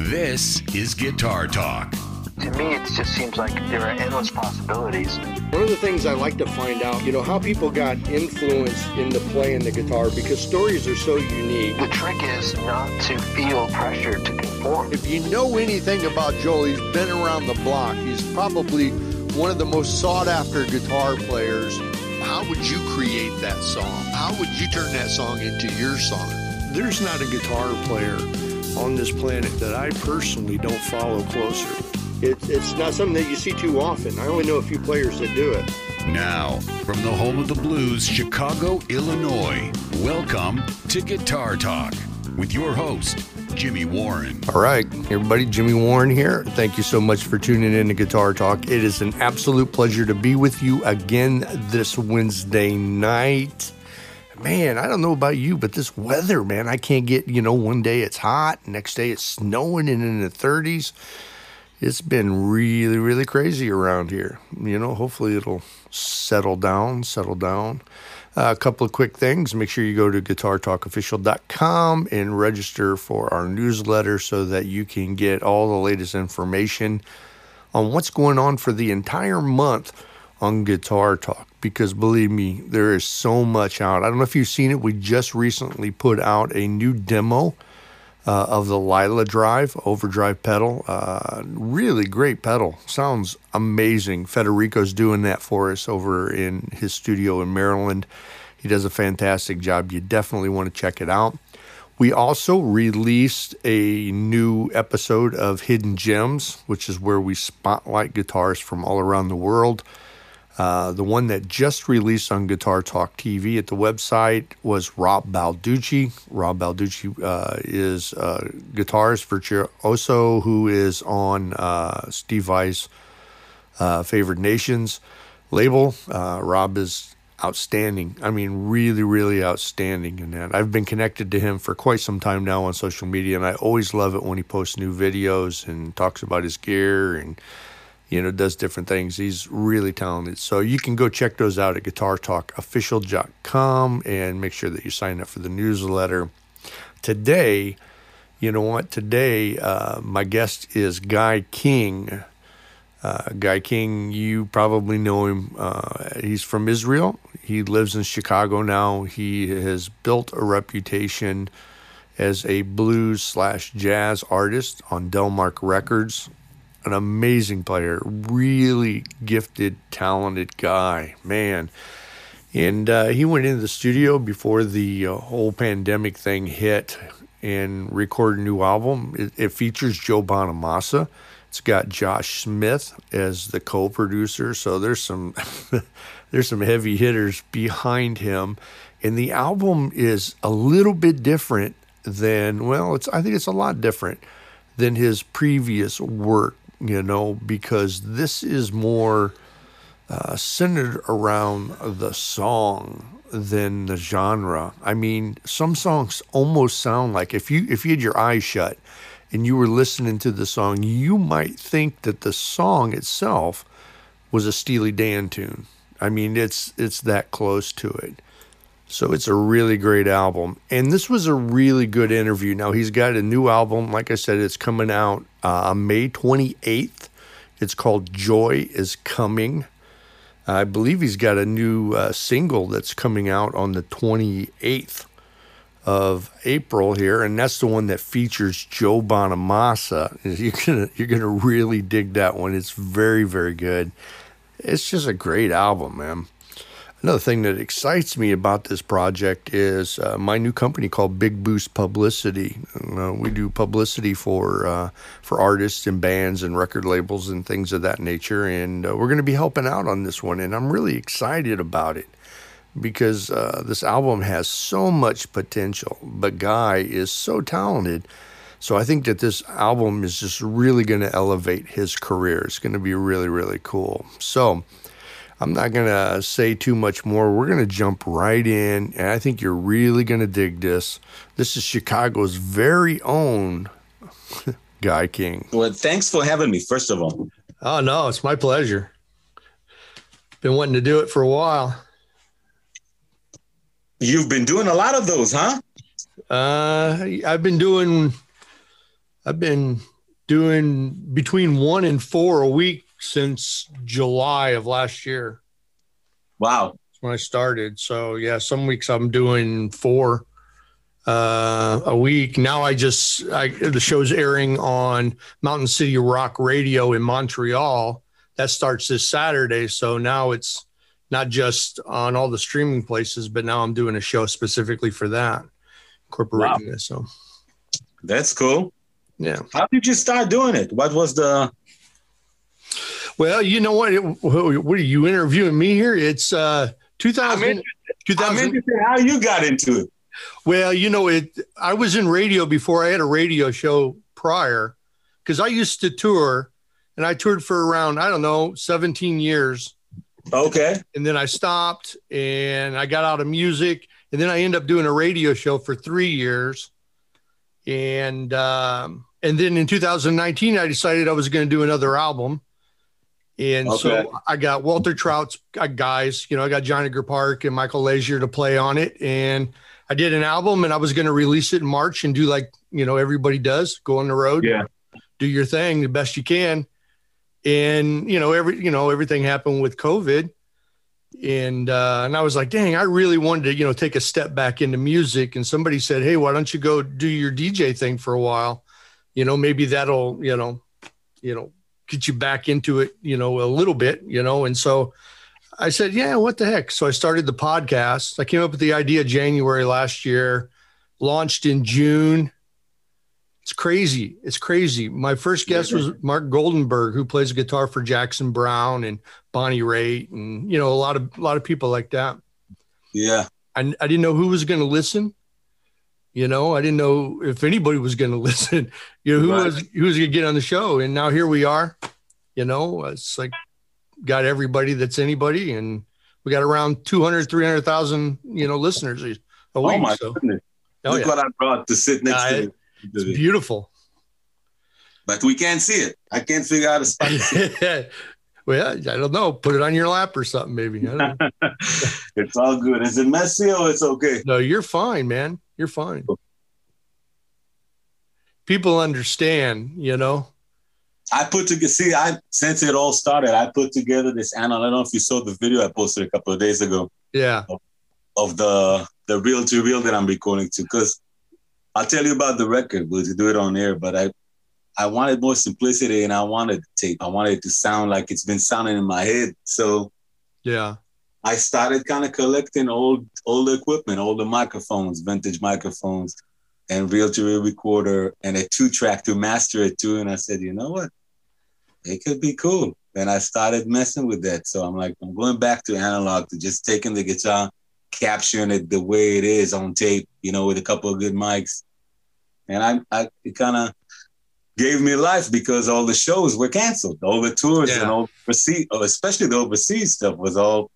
This is Guitar Talk. To me, it just seems like there are endless possibilities. One of the things I like to find out, you know, how people got influenced into playing the guitar, because stories are so unique. The trick is not to feel pressure to conform. If you know anything about Joel, he's been around the block. He's probably one of the most sought-after guitar players. How would you create that song? How would you turn that song into your song? There's not a guitar player on this planet that I personally don't follow closer. It's not something that you see too often. I only know a few players that do it. Now, from the home of the blues, Chicago, Illinois, welcome to Guitar Talk with your host, Jimmy Warren. All right, everybody, Jimmy Warren here. Thank you so much for tuning in to Guitar Talk. It is an absolute pleasure to be with you again this Wednesday night. Man, I don't know about you, but this weather, man, I can't get, you know, one day it's hot, next day it's snowing and in the 30s. It's been really, really crazy around here. You know, hopefully it'll settle down. A couple of quick things. Make sure you go to guitartalkofficial.com and register for our newsletter so that you can get all the latest information on what's going on for the entire month on Guitar Talk. Because believe me, there is so much out. I don't know if you've seen it. We just recently put out a new demo of the Lila Drive Overdrive pedal. Really great pedal. Sounds amazing. Federico's doing that for us over in his studio in Maryland. He does a fantastic job. You definitely want to check it out. We also released a new episode of Hidden Gems, which is where we spotlight guitarists from all around the world. The one that just released on Guitar Talk TV at the website was Rob Balducci. Rob Balducci is a guitarist for Chioso, who is on Steve Vai's Favored Nations label. Rob is outstanding. I mean, really, really outstanding in that. I've been connected to him for quite some time now on social media, and I always love it when he posts new videos and talks about his gear and, you know, does different things. He's really talented. So you can go check those out at guitartalkofficial.com and make sure that you sign up for the newsletter. Today, you know what? Today, my guest is Guy King. Guy King, you probably know him. He's from Israel. He lives in Chicago now. He has built a reputation as a blues/jazz artist on Delmark Records. An amazing player, really gifted, talented guy, man. And he went into the studio before the whole pandemic thing hit and recorded a new album. It features Joe Bonamassa. It's got Josh Smith as the co-producer, so there's some heavy hitters behind him. And the album is a little bit different than, well, I think it's a lot different than his previous work. You know, because this is more centered around the song than the genre. I mean, some songs almost sound like if you had your eyes shut and you were listening to the song, you might think that the song itself was a Steely Dan tune. I mean, it's that close to it. So it's a really great album. And this was a really good interview. Now, he's got a new album. Like I said, it's coming out May 28th. It's called Joy is Coming. I believe he's got a new single that's coming out on the 28th of April here. And that's the one that features Joe Bonamassa. You're gonna really dig that one. It's very, very good. It's just a great album, man. Another thing that excites me about this project is my new company called Big Boost Publicity. We do publicity for artists and bands and record labels and things of that nature, and we're going to be helping out on this one, and I'm really excited about it because this album has so much potential, but Guy is so talented. So I think that this album is just really going to elevate his career. It's going to be really, really cool. So I'm not going to say too much more. We're going to jump right in, and I think you're really going to dig this. This is Chicago's very own Guy King. Well, thanks for having me, first of all. Oh, no, it's my pleasure. Been wanting to do it for a while. You've been doing a lot of those, huh? I've been doing I've been doing between 1 and 4 a week since July of last year. Wow. That's when I started. So yeah, some weeks I'm doing 4 a week. Now the show's airing on Mountain City Rock Radio in Montreal. That starts this Saturday. So now it's not just on all the streaming places, but now I'm doing a show specifically for that, incorporating this. So that's cool. Yeah. How did you start doing it? What was the... Well, you know what are you interviewing me here? It's 2000. I'm interested in how you got into it. Well, you know, I was in radio before. I had a radio show prior because I used to tour, and I toured for around, I don't know, 17 years. Okay. And then I stopped and I got out of music, and then I ended up doing a radio show for 3 years. And then in 2019, I decided I was going to do another album. And so I got Walter Trout's guys, you know, I got Johnny Gerpark and Michael Lazier to play on it. And I did an album, and I was going to release it in March and do like, you know, everybody does, go on the road, do your thing the best you can. And, you know, everything happened with COVID. And I was like, dang, I really wanted to, you know, take a step back into music. And somebody said, hey, why don't you go do your DJ thing for a while? You know, maybe that'll, you know, get you back into it, you know, a little bit, you know? And so I said, yeah, what the heck? So I started the podcast. I came up with the idea January last year, launched in June. It's crazy. It's crazy. My first guest was Mark Goldenberg, who plays guitar for Jackson Brown and Bonnie Raitt, and, you know, a lot of people like that. Yeah. I didn't know who was going to listen. You know, I didn't know if anybody was going to listen, you know, who was going to get on the show. And now here we are, you know, it's like got everybody that's anybody. And we got around 300,000, you know, listeners a week. Oh, my goodness. Oh, look what I brought to sit next to you. It's beautiful. But we can't see it. I can't figure out a spot to see it. Well, I don't know. Put it on your lap or something, maybe. I don't know. It's all good. Is it messy or it's okay? No, you're fine, man. You're fine. People understand, you know. Since it all started, I put together this, and I don't know if you saw the video I posted a couple of days ago. Yeah. Of the reel-to-reel that I'm recording to, because I'll tell you about the record. We'll do it on air, but I wanted more simplicity, and I wanted tape. I wanted it to sound like it's been sounding in my head. So yeah, I started kind of collecting old equipment, older microphones, vintage microphones, and reel-to-reel recorder, and a 2-track to master it too. And I said, you know what? It could be cool. And I started messing with that. So I'm like, I'm going back to analog, to just taking the guitar, capturing it the way it is on tape, you know, with a couple of good mics. And it kind of gave me life, because all the shows were canceled, all the tours and overseas, especially the overseas stuff, was all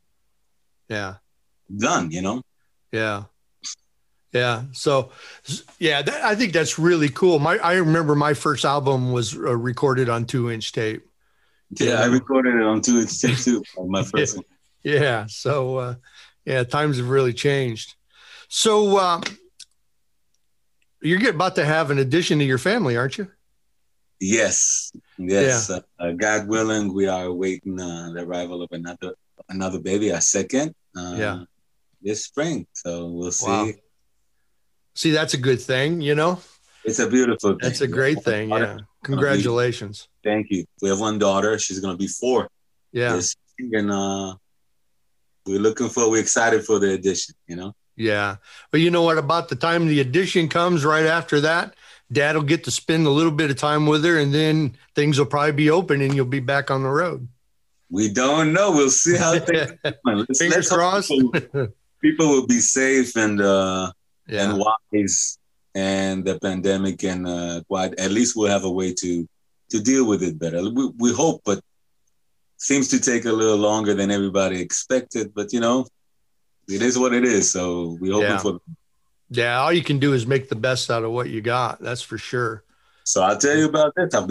done, you know? Yeah. Yeah. So yeah, I think that's really cool. I remember my first album was recorded on 2-inch tape. Yeah. I recorded it on 2-inch tape too. My first one. Yeah. So, yeah, times have really changed. So you're about to have an addition to your family, aren't you? Yes. Yes. Yeah. God willing, we are awaiting the arrival of another baby, our second, this spring. So we'll see. Wow. See, that's a good thing, you know? It's a beautiful thing. That's a great thing, yeah. Congratulations. Thank you. We have one daughter. She's going to be 4. Yeah. And we're looking for, we're excited for the addition, you know? Yeah. But you know what? About the time the addition comes, right after that, Dad will get to spend a little bit of time with her, and then things will probably be open and you'll be back on the road. We don't know. We'll see how things happen. Fingers crossed. People will be safe and wise, and the pandemic, and at least we'll have a way to deal with it better. We hope, but seems to take a little longer than everybody expected. But, you know, it is what it is. So we're hoping for... Yeah, all you can do is make the best out of what you got. That's for sure. So I'll tell you about this. We've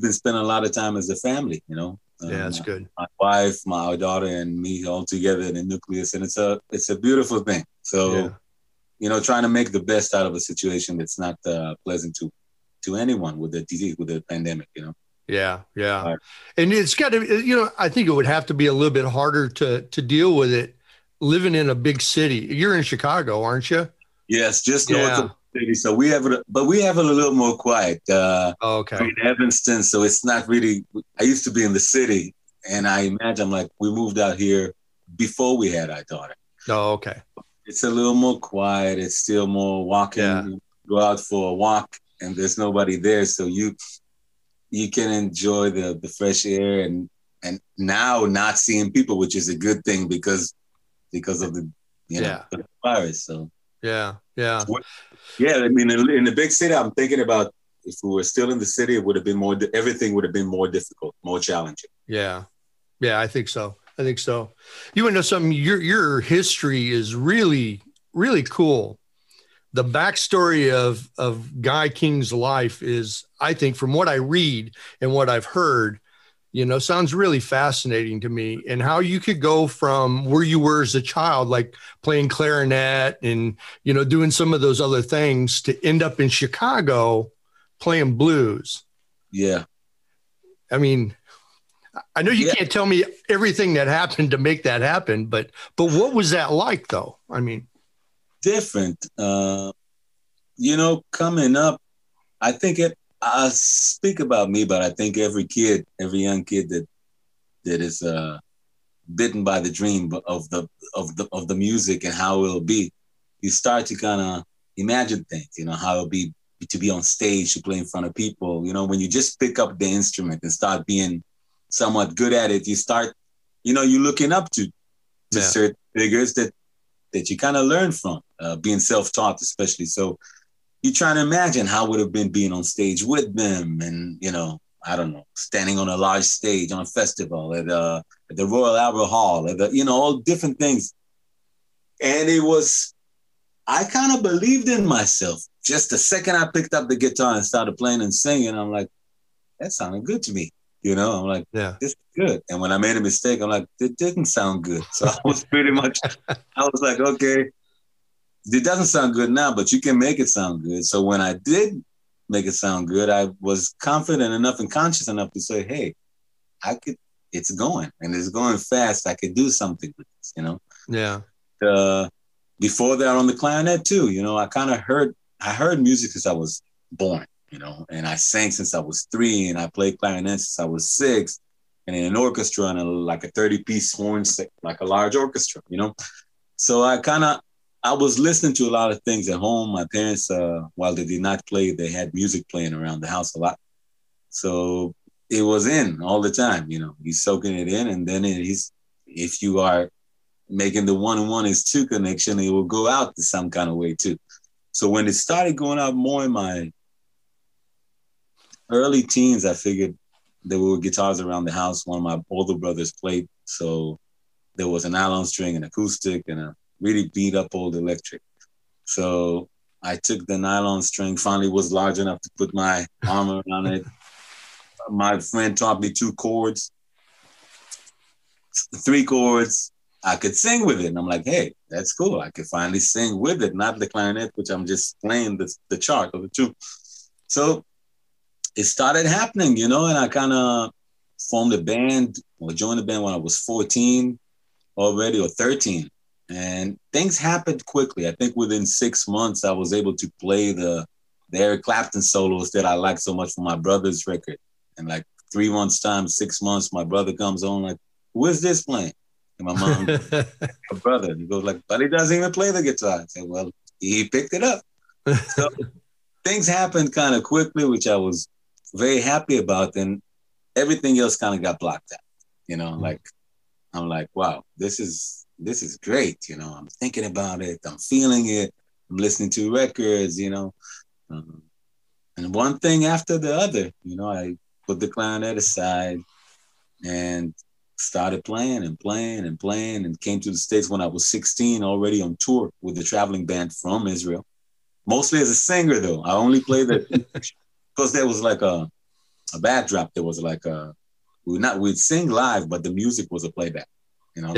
been spending a lot of time as a family, you know. Yeah, that's good. My wife, my daughter, and me all together in the nucleus. And it's a beautiful thing. So, you know, trying to make the best out of a situation that's not pleasant to to anyone with the disease, with the pandemic, you know? Yeah. Yeah. And it's got to, you know, I think it would have to be a little bit harder to deal with it living in a big city. You're in Chicago, aren't you? Yes. Just north of the city. So we have, but we have a little more quiet, in Evanston. So it's not really, I used to be in the city and I imagine like we moved out here before we had our daughter. Oh, okay. It's a little more quiet. It's still more walking. Yeah. You go out for a walk and there's nobody there. So you can enjoy the fresh air and now not seeing people, which is a good thing because of the, you know, the virus. So I mean, in the big city, I'm thinking about if we were still in the city, it would have been more, everything would have been more difficult, more challenging. Yeah. Yeah, I think so. I think so. You want to know something? Your history is really, really cool. The backstory of Guy King's life is, I think, from what I read and what I've heard, you know, sounds really fascinating to me. And how you could go from where you were as a child, like playing clarinet and, you know, doing some of those other things, to end up in Chicago playing blues. Yeah. I mean, I know you can't tell me everything that happened to make that happen, but what was that like, though? I mean, different. You know, coming up, I think I'll speak about me, but I think every young kid that is bitten by the dream of the music and how it'll be, you start to kind of imagine things. You know, how it'll be to be on stage, to play in front of people. You know, when you just pick up the instrument and start being somewhat good at it, you start, you know, you're looking up to certain figures that you kind of learn from, being self-taught especially. So you're trying to imagine how it would have been being on stage with them and, you know, I don't know, standing on a large stage on a festival at the Royal Albert Hall, at the, you know, all different things. And it was, I kind of believed in myself. Just the second I picked up the guitar and started playing and singing, I'm like, that sounded good to me. You know, I'm like, this is good. And when I made a mistake, I'm like, it didn't sound good. So I was pretty much, I was like, okay, it doesn't sound good now, but you can make it sound good. So when I did make it sound good, I was confident enough and conscious enough to say, hey, I could, it's going and it's going fast. I could do something with this, you know? Yeah. Before that on the clarinet too, you know, I heard music since I was born. You know, and I sang since I was 3 and I played clarinet since I was 6 and in an orchestra and like a 30-piece horn, like a large orchestra, you know? So I was listening to a lot of things at home. My parents, while they did not play, they had music playing around the house a lot. So it was in all the time, you know, he's soaking it in. And then if you are making the 1 and 1 is 2 connection, it will go out in some kind of way too. So when it started going out more in my early teens, I figured there were guitars around the house. One of my older brothers played. So there was an nylon string, an acoustic, and a really beat up old electric. So I took the nylon string, finally was large enough to put my arm around it. My friend taught me 3 chords. I could sing with it. And I'm like, hey, that's cool. I could finally sing with it, not the clarinet, which I'm just playing the chart of the tune. So it started happening, you know, and I kind of formed a band or joined a band when I was 14 already or 13. And things happened quickly. I think within 6 months, I was able to play the Eric Clapton solos that I liked so much from my brother's record. And like 3 months time, 6 months, my brother comes on like, who is this playing? And my mom, my brother, he goes like, but he doesn't even play the guitar. I said, well, he picked it up. So things happened kind of quickly, which I was very happy about, and everything else kind of got blocked out, you know, like, I'm like, wow, this is great. You know, I'm thinking about it. I'm feeling it. I'm listening to records, you know, and one thing after the other, you know, I put the clarinet aside and started playing and came to the States when I was 16, already on tour with the traveling band from Israel, mostly as a singer though. I only played the because there was like a backdrop. There was like we'd sing live, but the music was a playback, you know,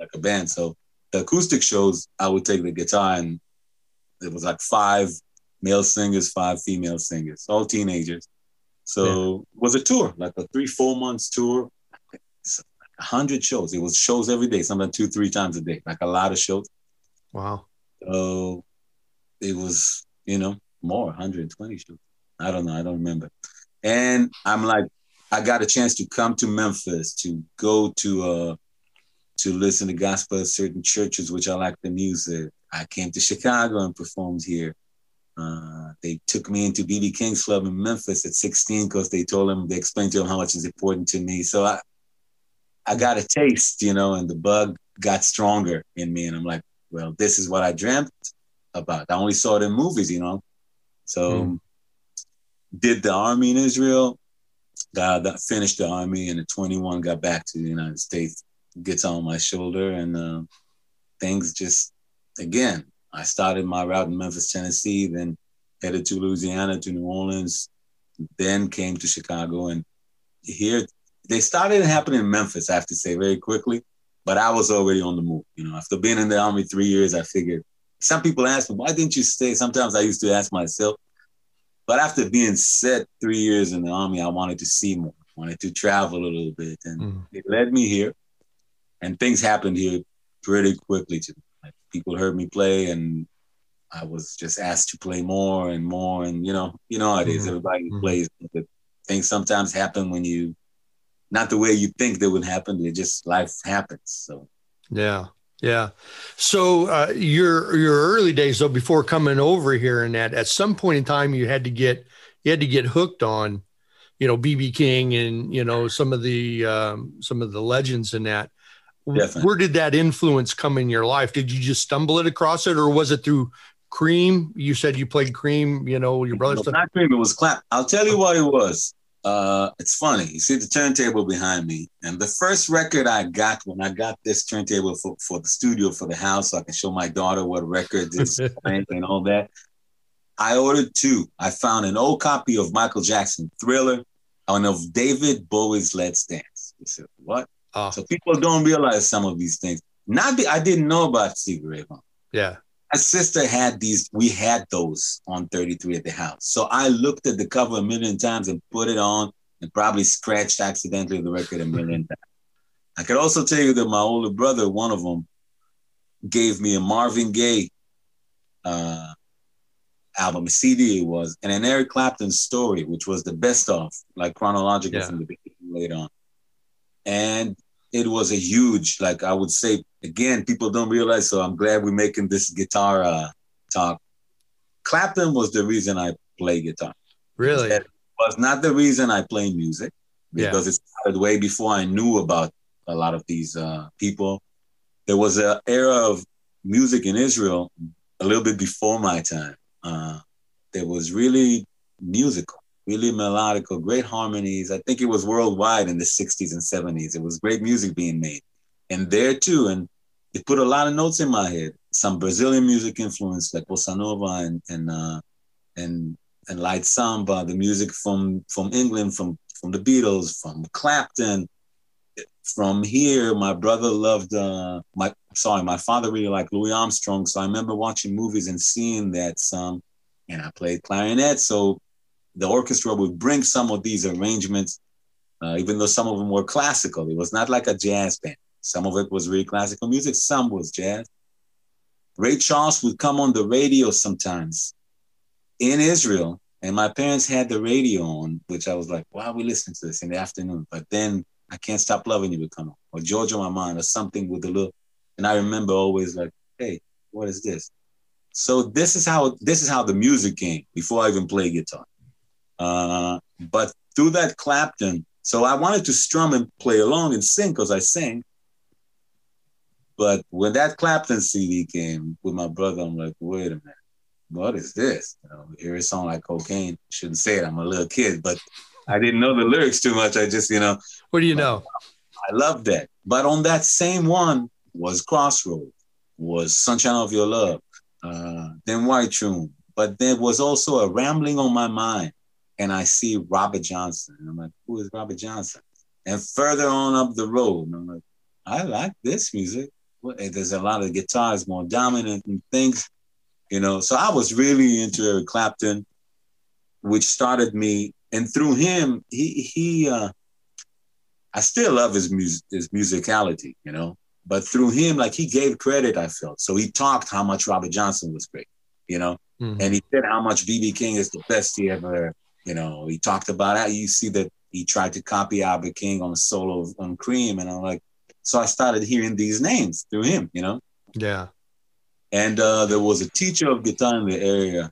like a band. So the acoustic shows, I would take the guitar and it was like 5 male singers, 5 female singers, all teenagers. So it was a tour, like a 3-4 months tour, 100 shows. It was shows every day, sometimes 2-3 times a day, like a lot of shows. Wow. So it was, you know, more, 120 shows. I don't know. I don't remember. And I'm like, I got a chance to come to Memphis, to go to listen to gospel at certain churches, which I like the music. I came to Chicago and performed here. They took me into B.B. King's club in Memphis at 16 because they explained to him how much is important to me. So I got a taste, you know, and the bug got stronger in me. And I'm like, well, this is what I dreamt about. I only saw it in movies, you know. So did the army in Israel, finished the army, and at 21 got back to the United States, guitar on my shoulder, and things just, again, I started my route in Memphis, Tennessee, then headed to Louisiana, to New Orleans, then came to Chicago. And here, they started happening in Memphis, I have to say, very quickly, but I was already on the move. You know, after being in the Army 3 years, I figured, some people ask me, why didn't you stay? Sometimes I used to ask myself, but after being set 3 years in the Army, I wanted to see more, wanted to travel a little bit. And it led me here, and things happened here pretty quickly to me. Like, people heard me play, and I was just asked to play more and more. And, you know how it is. Everybody plays. But things sometimes happen when you, not the way you think they would happen. It just, life happens. So, yeah. Yeah. So your early days, though, before coming over here, and that at some point in time, you had to get hooked on, you know, B.B. King and, you know, some of the legends in that. Definitely. Where did that influence come in your life? Did you just stumble across it, or was it through Cream? You said you played Cream, you know, your brother's stuff. Not Cream, it was Clapton. I'll tell you what it was. It's funny. You see the turntable behind me. And the first record I got when I got this turntable for the studio, for the house, so I can show my daughter what records is playing and all that, I ordered 2. I found an old copy of Michael Jackson Thriller and of David Bowie's Let's Dance. I said, what? Oh. So people don't realize some of these things. I didn't know about Stevie Ray Vaughan. Yeah. My sister had these. We had those on 33 at the house. So I looked at the cover a million times and put it on and probably scratched accidentally the record a million times. I could also tell you that my older brother, one of them, gave me a Marvin Gaye album, a CD it was, and an Eric Clapton story, which was the best of, like chronological from the beginning later on. And it was a huge, like I would say, again, people don't realize, so I'm glad we're making this guitar talk. Clapton was the reason I play guitar. Really? It was not the reason I play music, because it started way before I knew about a lot of these people. There was an era of music in Israel a little bit before my time. There was really musical, really melodical, great harmonies. I think it was worldwide in the 60s and 70s. It was great music being made. And there too, and it put a lot of notes in my head. Some Brazilian music influence, like Bossa Nova and Light Samba, the music from England, from the Beatles, from Clapton. From here, my brother loved, my father really liked Louis Armstrong. So I remember watching movies and seeing that song, and I played clarinet. So the orchestra would bring some of these arrangements, even though some of them were classical. It was not like a jazz band. Some of it was really classical music. Some was jazz. Ray Charles would come on the radio sometimes in Israel. And my parents had the radio on, which I was like, why are we listening to this in the afternoon? But then I Can't Stop Loving You would come on, or Georgia My Mind, or something with a little. And I remember always like, hey, what is this? So this is how the music came before I even played guitar. But through that Clapton, so I wanted to strum and play along and sing because I sing. But when that Clapton CD came with my brother, I'm like, wait a minute, what is this? You know, hear a song like Cocaine. Shouldn't say it, I'm a little kid, but I didn't know the lyrics too much. I just, you know. What do you know? I love that. But on that same one was Crossroads, was Sunshine of Your Love, then White Room. But there was also a Rambling on My Mind. And I see Robert Johnson. And I'm like, who is Robert Johnson? And further on up the road, and I'm like, I like this music. There's a lot of guitars more dominant and things. you know. So I was really into Eric Clapton, which started me. And through him, I still love his musicality, you know. But through him, like, he gave credit, I felt. So he talked how much Robert Johnson was great, you know. Mm-hmm. And he said how much B.B. King is the best he ever, you know. He talked about how you see that he tried to copy Albert King on a solo on Cream. And I'm like, so I started hearing these names through him, you know. Yeah. And there was a teacher of guitar in the area.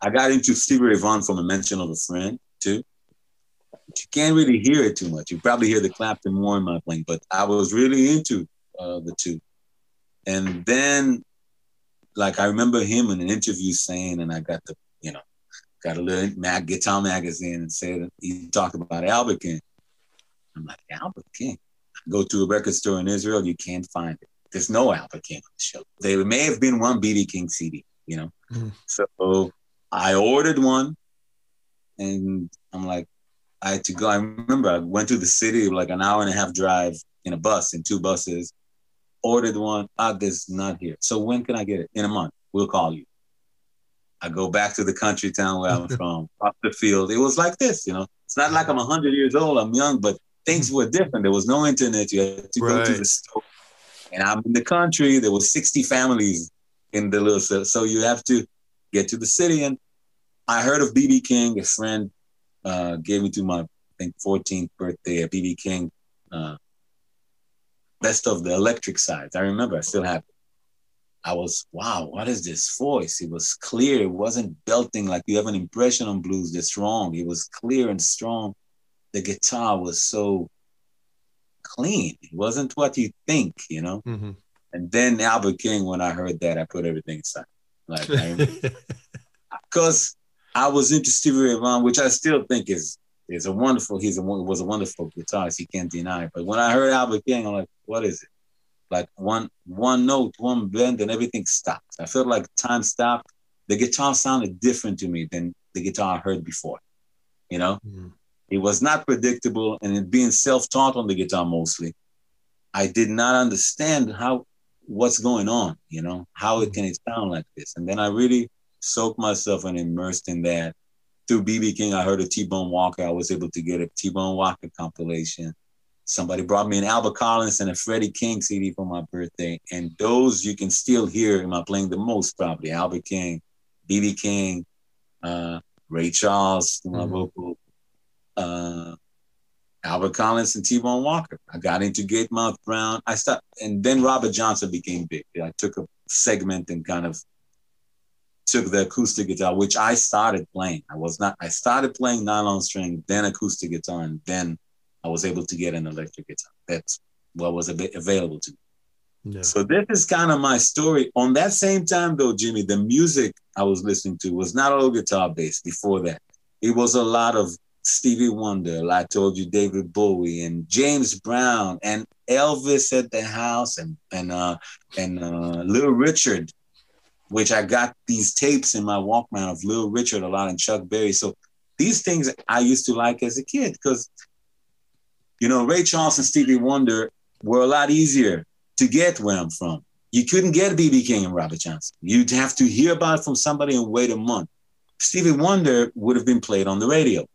I got into Stevie Ray Vaughan from a mention of a friend, too. But you can't really hear it too much. You probably hear the Clapton more in my playing, but I was really into the two. And then, like, I remember him in an interview saying, and I got the, you know, got a little guitar magazine and said, he talked about Albert King. I'm like, Albert King? I go to a record store in Israel, you can't find it. There's no Albert King on the show. There may have been one B.B. King CD, you know? Mm. So I ordered one, and I'm like, I had to go. I remember I went to the city, like an hour and a half drive in a bus, in two buses, ordered one. This is not here. So when can I get it? In a month. We'll call you. I go back to the country town where I'm from, off the field. It was like this, you know. It's not like I'm 100 years old. I'm young, but things were different. There was no internet. You had to go to the store. And I'm in the country. There were 60 families in the little city. So you have to get to the city. And I heard of B.B. King. A friend gave me to my, I think, 14th birthday at B.B. King. Best of the Electric Sides. I remember. I still have it. I was, wow, what is this voice? It was clear. It wasn't belting like you have an impression on blues that's strong. It was clear and strong. The guitar was so clean. It wasn't what you think, you know? Mm-hmm. And then Albert King, when I heard that, I put everything aside. Like, because I was into Stevie Ray Vaughan, which I still think is a wonderful. Was a wonderful guitarist. You can't deny it. But when I heard Albert King, I'm like, what is it? Like one note, one blend, and everything stopped. I felt like time stopped. The guitar sounded different to me than the guitar I heard before. You know, It was not predictable, and it being self-taught on the guitar mostly, I did not understand what's going on, you know, how it can sound like this. And then I really soaked myself and immersed in that. Through B.B. King, I heard of T-Bone Walker. I was able to get a T-Bone Walker compilation. Somebody brought me an Albert Collins and a Freddie King CD for my birthday. And those you can still hear in my playing the most probably. Albert King, B.B. King, Ray Charles, my vocal, Albert Collins and T-Bone Walker. I got into Gatemouth Brown. I stopped, and then Robert Johnson became big. I took a segment and kind of took the acoustic guitar, which I started playing. I started playing nylon string, then acoustic guitar, and then I was able to get an electric guitar. That's what was a bit available to me. Yeah. So this is kind of my story. On that same time, though, Jimmy, the music I was listening to was not all guitar-based before that. It was a lot of Stevie Wonder, I told you, David Bowie, and James Brown, and Elvis at the house, and Little Richard, which I got these tapes in my Walkman of Little Richard a lot, and Chuck Berry. So these things I used to like as a kid because, you know, Ray Charles and Stevie Wonder were a lot easier to get where I'm from. You couldn't get B.B. King and Robert Johnson. You'd have to hear about it from somebody and wait a month. Stevie Wonder would have been played on the radio.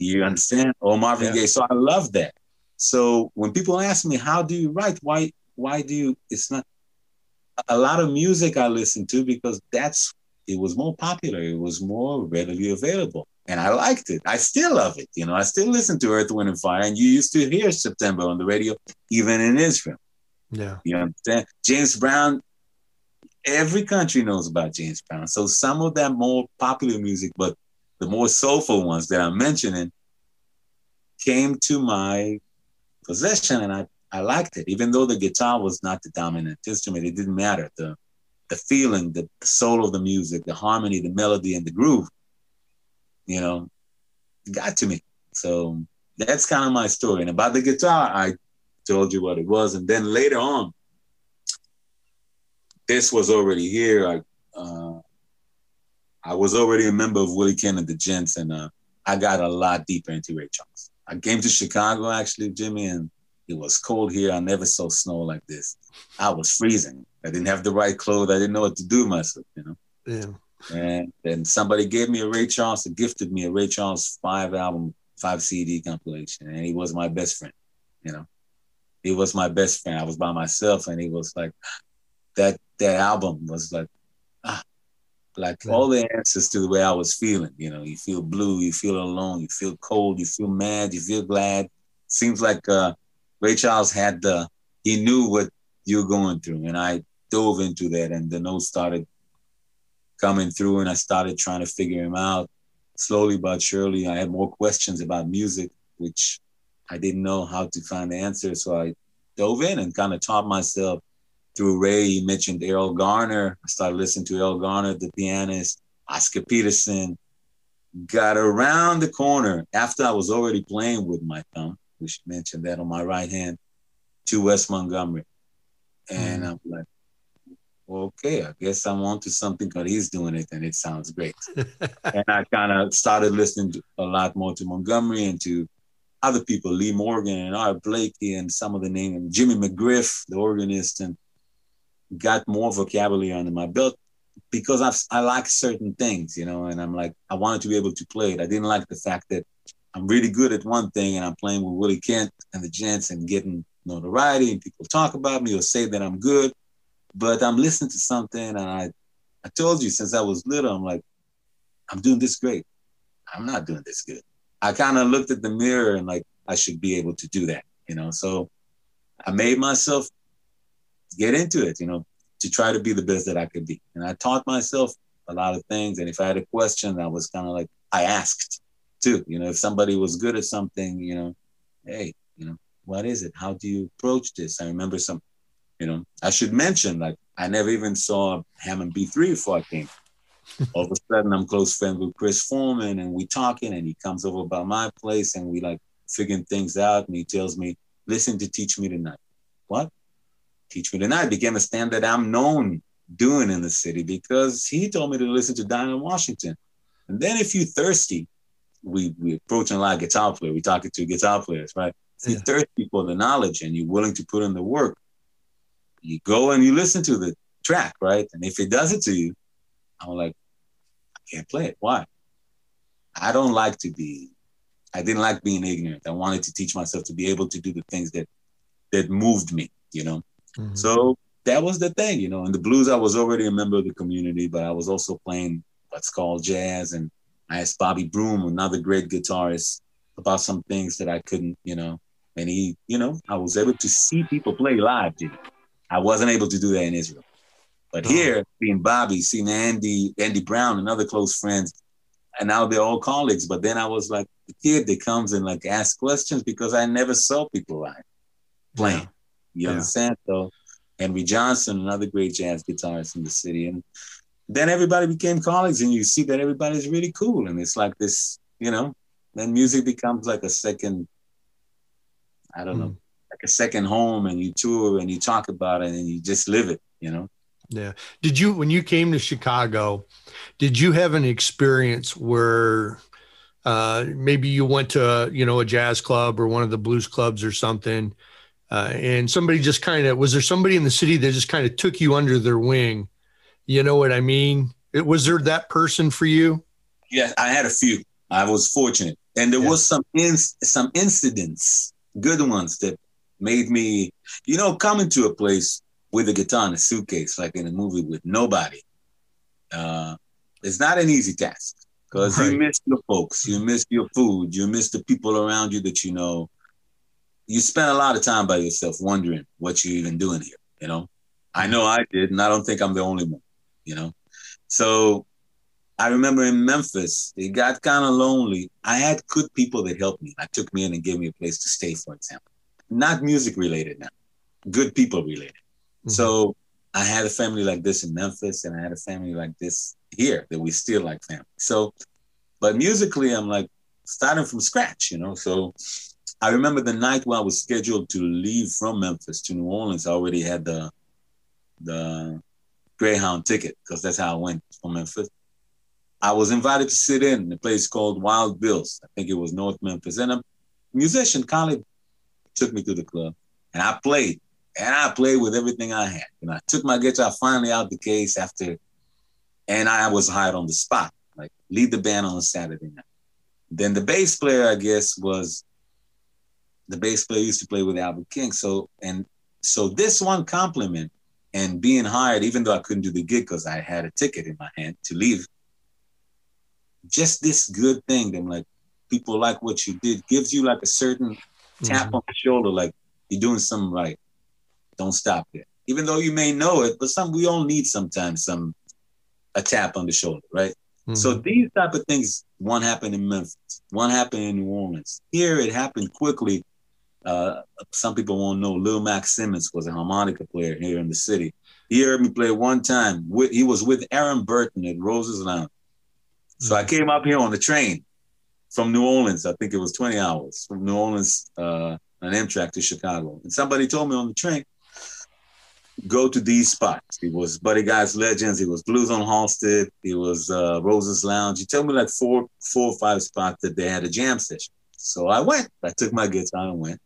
You understand? Or Marvin Gaye. So I love that. So when people ask me, how do you write? Why do you? It's not a lot of music I listen to because it was more popular. It was more readily available. And I liked it. I still love it. You know, I still listen to Earth, Wind, and Fire. And you used to hear September on the radio, even in Israel. Yeah. You understand? James Brown, every country knows about James Brown. So some of that more popular music, but the more soulful ones that I'm mentioning came to my possession, and I liked it. Even though the guitar was not the dominant instrument, it didn't matter. The feeling, the soul of the music, the harmony, the melody, and the groove, you know, got to me. So that's kind of my story. And about the guitar, I told you what it was. And then later on, this was already here. I was already a member of Willie Kent and the Gents, and I got a lot deeper into Ray Charles. I came to Chicago, actually, Jimmy, and it was cold here. I never saw snow like this. I was freezing. I didn't have the right clothes. I didn't know what to do with myself, you know? Yeah. And then somebody gave me a Ray Charles, gifted me a Ray Charles 5-album, 5-CD compilation. And he was my best friend, you know? He was my best friend. I was by myself, and he was like, that album was like, all the answers to the way I was feeling. You know, you feel blue, you feel alone, you feel cold, you feel mad, you feel glad. Seems like Ray Charles had he knew what you're going through. And I dove into that, and the notes started coming through, and I started trying to figure him out. Slowly but surely, I had more questions about music, which I didn't know how to find the answer. So I dove in and kind of taught myself through Ray. He mentioned Errol Garner. I started listening to Errol Garner, the pianist, Oscar Peterson. Got around the corner after I was already playing with my thumb, we should mention that, on my right hand, to Wes Montgomery. And I'm like, okay, I guess I'm onto something, because he's doing it and it sounds great. And I kind of started listening a lot more to Montgomery and to other people, Lee Morgan and Art Blakey and some of the names, and Jimmy McGriff, the organist, and got more vocabulary under my belt, because I like certain things, you know, and I'm like, I wanted to be able to play it. I didn't like the fact that I'm really good at one thing and I'm playing with Willie Kent and the gents and getting notoriety and people talk about me or say that I'm good, but I'm listening to something, and I told you since I was little, I'm like, I'm doing this great. I'm not doing this good. I kind of looked at the mirror and like, I should be able to do that, you know? So I made myself get into it, you know, to try to be the best that I could be. And I taught myself a lot of things. And if I had a question, I was kind of like, I asked too, you know, if somebody was good at something, you know, hey, you know, what is it? How do you approach this? I remember some, you know, I should mention, like, I never even saw Hammond B3 before I came. All of a sudden, I'm close friends with Chris Foreman, and we talking, and he comes over by my place, and we like figuring things out. And he tells me, listen to Teach Me Tonight. What? Teach Me Tonight became a standard I'm known doing in the city, because he told me to listen to Dinah Washington. And then if you're thirsty, we approaching a lot of guitar players. We're talking to guitar players, right? If you're thirsty for the knowledge and you're willing to put in the work, you go and you listen to the track, right? And if it does it to you, I'm like, I can't play it. Why? I didn't like being ignorant. I wanted to teach myself to be able to do the things that moved me, you know? Mm-hmm. So that was the thing, you know? In the blues, I was already a member of the community, but I was also playing what's called jazz. And I asked Bobby Broom, another great guitarist, about some things that I couldn't, you know? And he, you know, I was able to see people play live, you know? I wasn't able to do that in Israel. But here, seeing Bobby, seeing Andy Brown and other close friends, and now they're all colleagues. But then I was like the kid that comes and like asks questions, because I never saw people like playing. Yeah. You understand? So Henry Johnson, another great jazz guitarist in the city. And then everybody became colleagues, and you see that everybody's really cool. And it's like this, you know, then music becomes like a second, I don't know, like a second home, and you tour and you talk about it and you just live it, you know? Yeah. When you came to Chicago, did you have an experience where maybe you went to, you know, a jazz club or one of the blues clubs or something, and somebody just kind of, was there somebody in the city that just kind of took you under their wing? You know what I mean? Was there that person for you? Yeah, I had a few. I was fortunate. And there was some incidents, good ones, that made me, you know, coming to a place with a guitar and a suitcase, like in a movie with nobody. It's not an easy task, because you miss your folks, you miss your food, you miss the people around you that you know. You spend a lot of time by yourself wondering what you're even doing here, you know? I know I did, and I don't think I'm the only one, you know? So I remember in Memphis, it got kind of lonely. I had good people that helped me. I took me in and gave me a place to stay, for example. Not music related now, good people related. So I had a family like this in Memphis, and I had a family like this here that we still like family. So, but musically, I'm like starting from scratch, you know? So I remember the night when I was scheduled to leave from Memphis to New Orleans, I already had the Greyhound ticket, because that's how I went from Memphis. I was invited to sit in a place called Wild Bill's. I think it was North Memphis. And a musician colleague took me to the club, and I played. And I played with everything I had. And I took my guitar finally out the case after, and I was hired on the spot, like lead the band on Saturday night. Then the bass player, I guess, was, the bass player used to play with Albert King. So this one compliment and being hired, even though I couldn't do the gig because I had a ticket in my hand to leave, just this good thing, then like people like what you did, gives you like a certain tap on the shoulder, like you're doing something right. Don't stop there. Even though you may know it, but we all need sometimes a tap on the shoulder, right? Mm-hmm. So these type of things, one happened in Memphis, one happened in New Orleans. Here it happened quickly. Some people won't know, Lil Mac Simmons was a harmonica player here in the city. He heard me play one time. He was with Aaron Burton at Rose's Lounge. So I came up here on the train from New Orleans. I think it was 20 hours from New Orleans, an Amtrak to Chicago. And somebody told me on the train, go to these spots. It was Buddy Guy's Legends. It was Blues on Halsted. It was Rose's Lounge. He told me like four or five spots that they had a jam session. So I went. I took my guitar and went.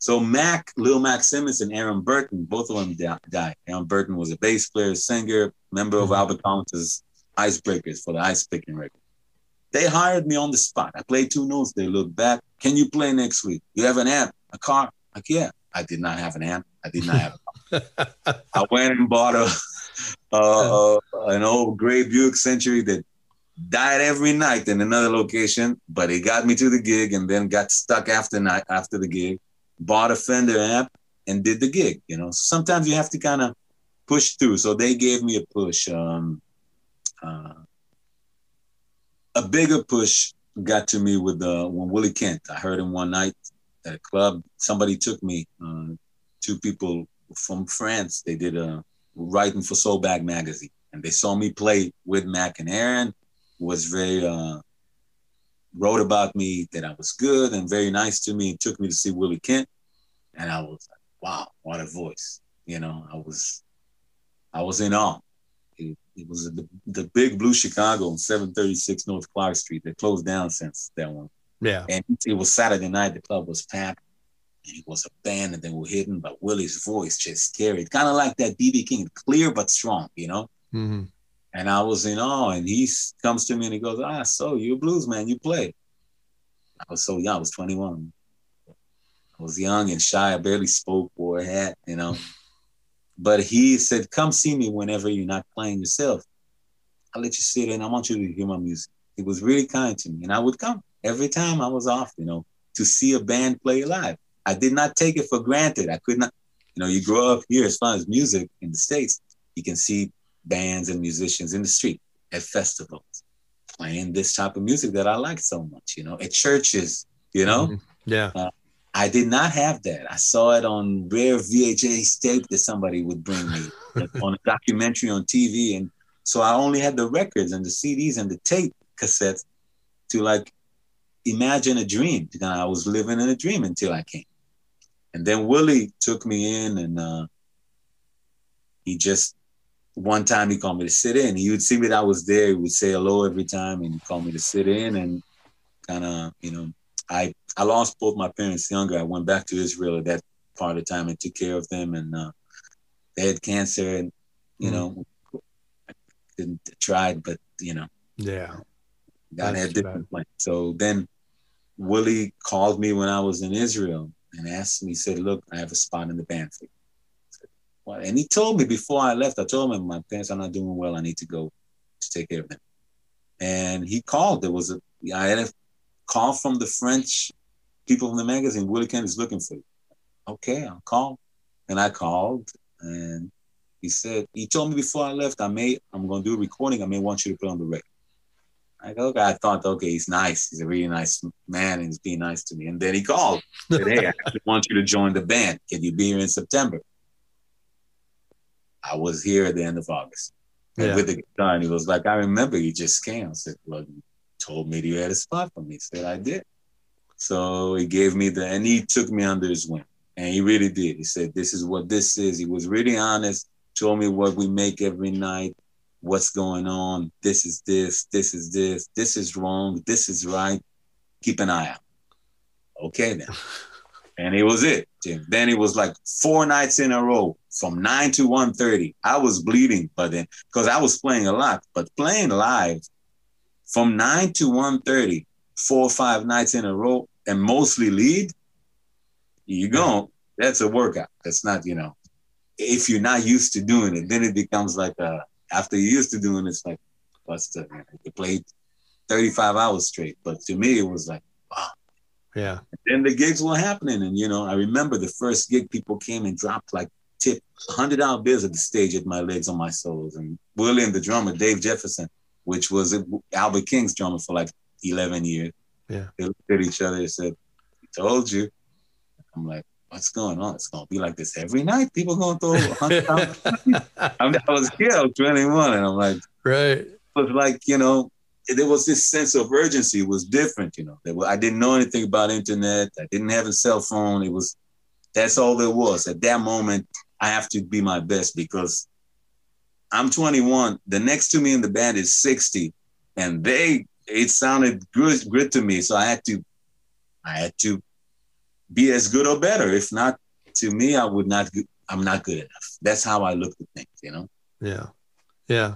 So Lil Mac Simmons and Aaron Burton, both of them died. Aaron Burton was a bass player, singer, member of Albert Collins' Icebreakers for the Ice Picking record. They hired me on the spot. I played two notes. They looked back. Can you play next week? You have an amp, a car? Like, yeah. I did not have an amp. I did not have a car. I went and bought an old gray Buick Century that died every night in another location, but it got me to the gig and then got stuck after the gig. Bought a Fender amp and did the gig. You know, sometimes you have to kind of push through. So they gave me a push, a bigger push got to me with when Willie Kent. I heard him one night at a club. Somebody took me. Two people from France, they did writing for Soul Bag magazine, and they saw me play with Mac and Aaron. Was very wrote about me that I was good and very nice to me, and took me to see Willie Kent, and I was like, wow, what a voice! You know, I was in awe. It was the Big Blue Chicago on 736 North Clark Street. They closed down since that one. Yeah, and it was Saturday night. The club was packed. It was a band and they were hidden, but Willie's voice just carried, kind of like that B.B. King, clear but strong, you know? Mm-hmm. And I was in awe, and he comes to me and he goes, so you're a blues man, you play. I was so young, I was 21. I was young and shy, I barely spoke, wore a hat, you know? But he said, come see me whenever you're not playing yourself. I'll let you sit in, I want you to hear my music. He was really kind to me, and I would come every time I was off, you know, to see a band play live. I did not take it for granted. I could not, you know, you grow up here as far as music in the States, you can see bands and musicians in the street at festivals playing this type of music that I like so much, you know, at churches, you know? Mm-hmm. Yeah. I did not have that. I saw it on rare VHS tape that somebody would bring me on a documentary on TV. And so I only had the records and the CDs and the tape cassettes to like imagine a dream. You know, I was living in a dream until I came. And then Willie took me in, and one time he called me to sit in. He would see that I was there. He would say hello every time, and he called me to sit in. And kind of, you know, I lost both my parents younger. I went back to Israel at that part of the time and took care of them. And they had cancer, and, you know, I didn't try, but, you know. Yeah. God had different plans. So then Willie called me when I was in Israel and asked me, said, look, I have a spot in the band for you. I said, well, and he told me before I left, I told him my parents are not doing well. I need to go to take care of them. And he called. I had a call from the French people in the magazine. Willie Kent is looking for you. Okay, I'll call. And I called, and he told me before I left, I'm going to do a recording. I may want you to put on the record. I go, okay. I thought, okay, he's nice. He's a really nice man, and he's being nice to me. And then he called. Said, hey, I want you to join the band. Can you be here in September? I was here at the end of August with the guitar, and he was like, I remember you just came. I said, well, you told me that you had a spot for me. He said, I did. So he gave me and he took me under his wing. And he really did. He said, this is what this is. He was really honest, told me what we make every night. What's going on? This is this. This is this. This is wrong. This is right. Keep an eye out. Okay, then. And it was it. Then it was like 4 nights in a row from 9 to 1:30. I was bleeding, but then because I was playing a lot, but playing live from 9 to 1:30, 4 or 5 nights in a row, and mostly lead, you go, that's a workout. That's not, you know, if you're not used to doing it, then it becomes like a, after you're used to doing it, it's like, what's the, you played 35 hours straight. But to me, it was like, wow. Yeah. And then the gigs were happening. And, you know, I remember the first gig, people came and dropped like tip $100 bills at the stage at my legs on my soles. And Willie and the drummer, Dave Jefferson, which was Albert King's drummer for like 11 years. Yeah. They looked at each other and said, I told you. I'm like, what's going on? It's going to be like this every night. People going to throw $100. I was here, I was 21. And I'm like, right. But like, you know, there was this sense of urgency. It was different, you know. I didn't know anything about internet. I didn't have a cell phone. It was, that's all there was. At that moment, I have to be my best because I'm 21. The next to me in the band is 60. And it sounded good to me. So I had to be as good or better. If not, to me, I'm not good enough. That's how I looked at things, you know? Yeah. Yeah.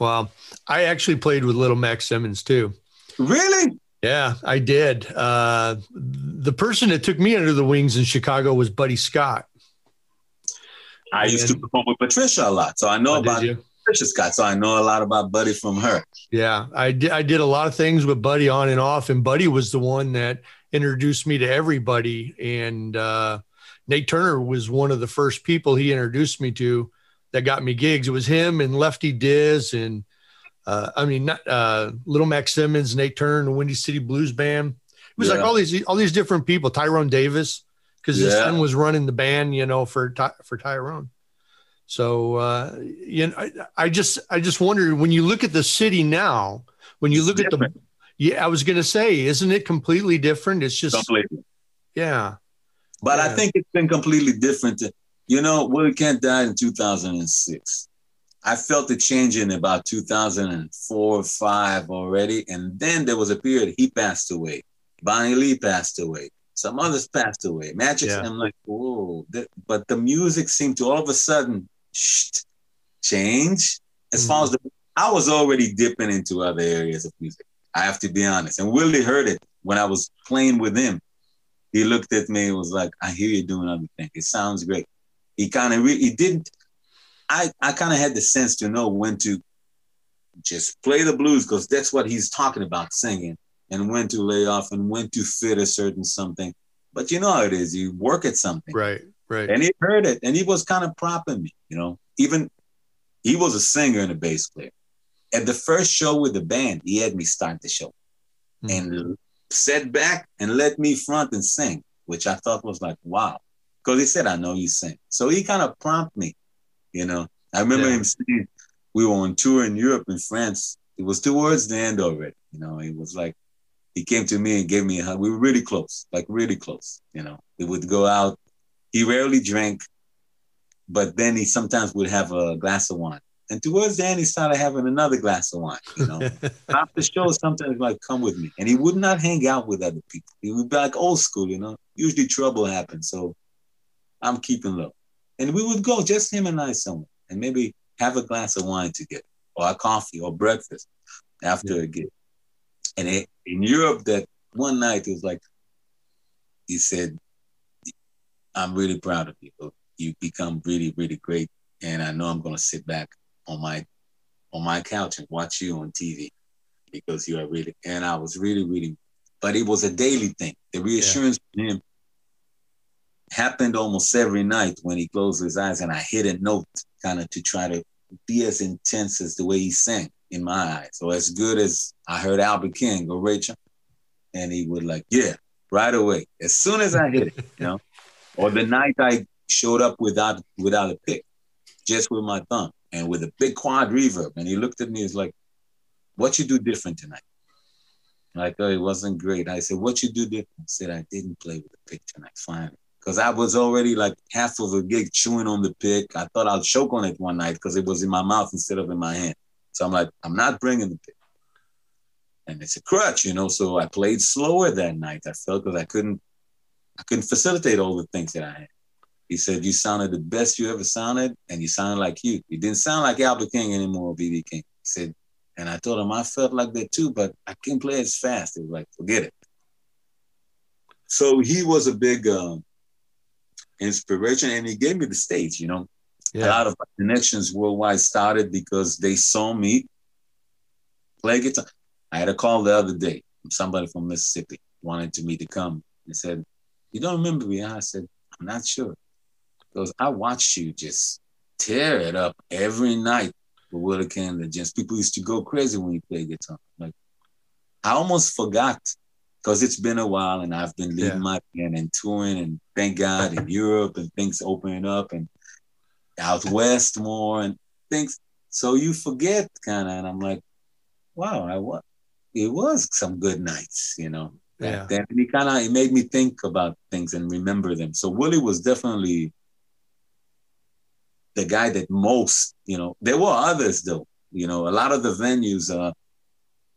Wow. I actually played with Little Mac Simmons too. Really? Yeah, I did. The person that took me under the wings in Chicago was Buddy Scott. I used to perform with Patricia a lot. So I know about Patricia Scott. So I know a lot about Buddy from her. Yeah. I did a lot of things with Buddy on and off. And Buddy was the one that introduced me to everybody. And Nate Turner was one of the first people he introduced me to that got me gigs. It was him and Lefty Diz and Little Mac Simmons, Nate Turner, and the Windy City Blues Band. It was like all these different people. Tyrone Davis, because his son was running the band, you know, for Tyrone. So you know, I just wonder when you look at the city now, when you look at the I was gonna say, isn't it completely different? It's just completely. Yeah. But I think it's been completely different. You know, Willie Kent died in 2006. I felt the change in about 2004 or 5 already. And then there was a period he passed away. Bonnie Lee passed away. Some others passed away. Magic, I'm like, whoa. But the music seemed to all of a sudden change. As far as I was already dipping into other areas of music. I have to be honest. And Willie heard it when I was playing with him. He looked at me and was like, I hear you doing other things. It sounds great. He kind of I kind of had the sense to know when to just play the blues because that's what he's talking about singing and when to lay off and when to fit a certain something. But you know how it is. You work at something. Right, right. And he heard it and he was kind of propping me, you know. Even he was a singer and a bass player. At the first show with the band, he had me start the show and sat back and let me front and sing, which I thought was like, wow. Because he said, I know you sing. So he kind of prompted me, you know. I remember him saying, we were on tour in Europe and France. It was towards the end already, you know. It was like, he came to me and gave me a hug. We were really close, like really close, you know. We would go out. He rarely drank, but then he sometimes would have a glass of wine. And towards the end, he started having another glass of wine, you know. After shows, sometimes like, come with me. And he would not hang out with other people. He would be like old school, you know. Usually trouble happens, so I'm keeping low. And we would go, just him and I somewhere, and maybe have a glass of wine together or a coffee or breakfast after a gig. And in Europe that one night, it was like, he said, I'm really proud of you. You've become really, really great. And I know I'm going to sit back on my couch and watch you on TV because you are really, and I was really, really, but it was a daily thing. The reassurance from him happened almost every night when he closed his eyes and I hit a note kind of to try to be as intense as the way he sang in my eyes or as good as I heard Albert King or Ray Charles. And he would like, right away. As soon as I hit it, you know, or the night I showed up without a pick, just with my thumb and with a big quad reverb. And he looked at me, he's like, what you do different tonight? Like, oh, it wasn't great. I said, what you do different? I said, I didn't play with a pick tonight, finally. Because I was already like half of a gig chewing on the pick. I thought I'll choke on it one night because it was in my mouth instead of in my hand. So I'm like, I'm not bringing the pick. And it's a crutch, you know, so I played slower that night. I felt because I couldn't I couldn't facilitate all the things that I had. He said, you sounded the best you ever sounded, and you sounded like you. You didn't sound like Albert King anymore, B.B. King. He said, and I told him I felt like that too, but I can't play as fast. He was like, forget it. So he was a big inspiration, and he gave me the stage, you know. Yeah. A lot of my connections worldwide started because they saw me play guitar. I had a call the other day from somebody from Mississippi, wanted me to come. They said, you don't remember me? I said, I'm not sure. Because I watched you just tear it up every night with Willie Kent and the Gems. People used to go crazy when you played guitar. Like, I almost forgot because it's been a while and I've been leading my band and touring and thank God in Europe and things opening up and out west more and things. So you forget kind of, and I'm like, wow, it was some good nights, you know. Yeah. Then he kind of, it made me think about things and remember them. So Willie was definitely the guy that most, you know, there were others though, you know, a lot of the venues are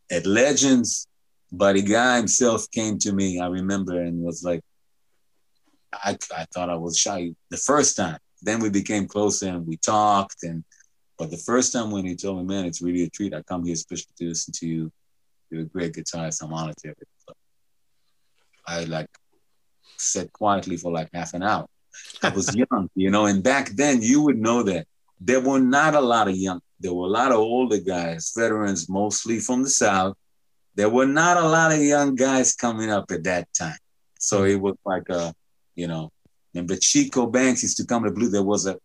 at Legends, but a guy himself came to me, I remember, and was like, I thought I was shy the first time. Then we became closer and we talked. But the first time when he told me, man, it's really a treat. I come here especially to listen to you. You're a great guitarist. I'm honored to have it. So I like sat quietly for like half an hour. I was young, you know, and back then you would know that there were not a lot of young. There were a lot of older guys, veterans, mostly from the South. There were not a lot of young guys coming up at that time. So it was like a, you know, remember Chico Banks used to come to Blue. There was a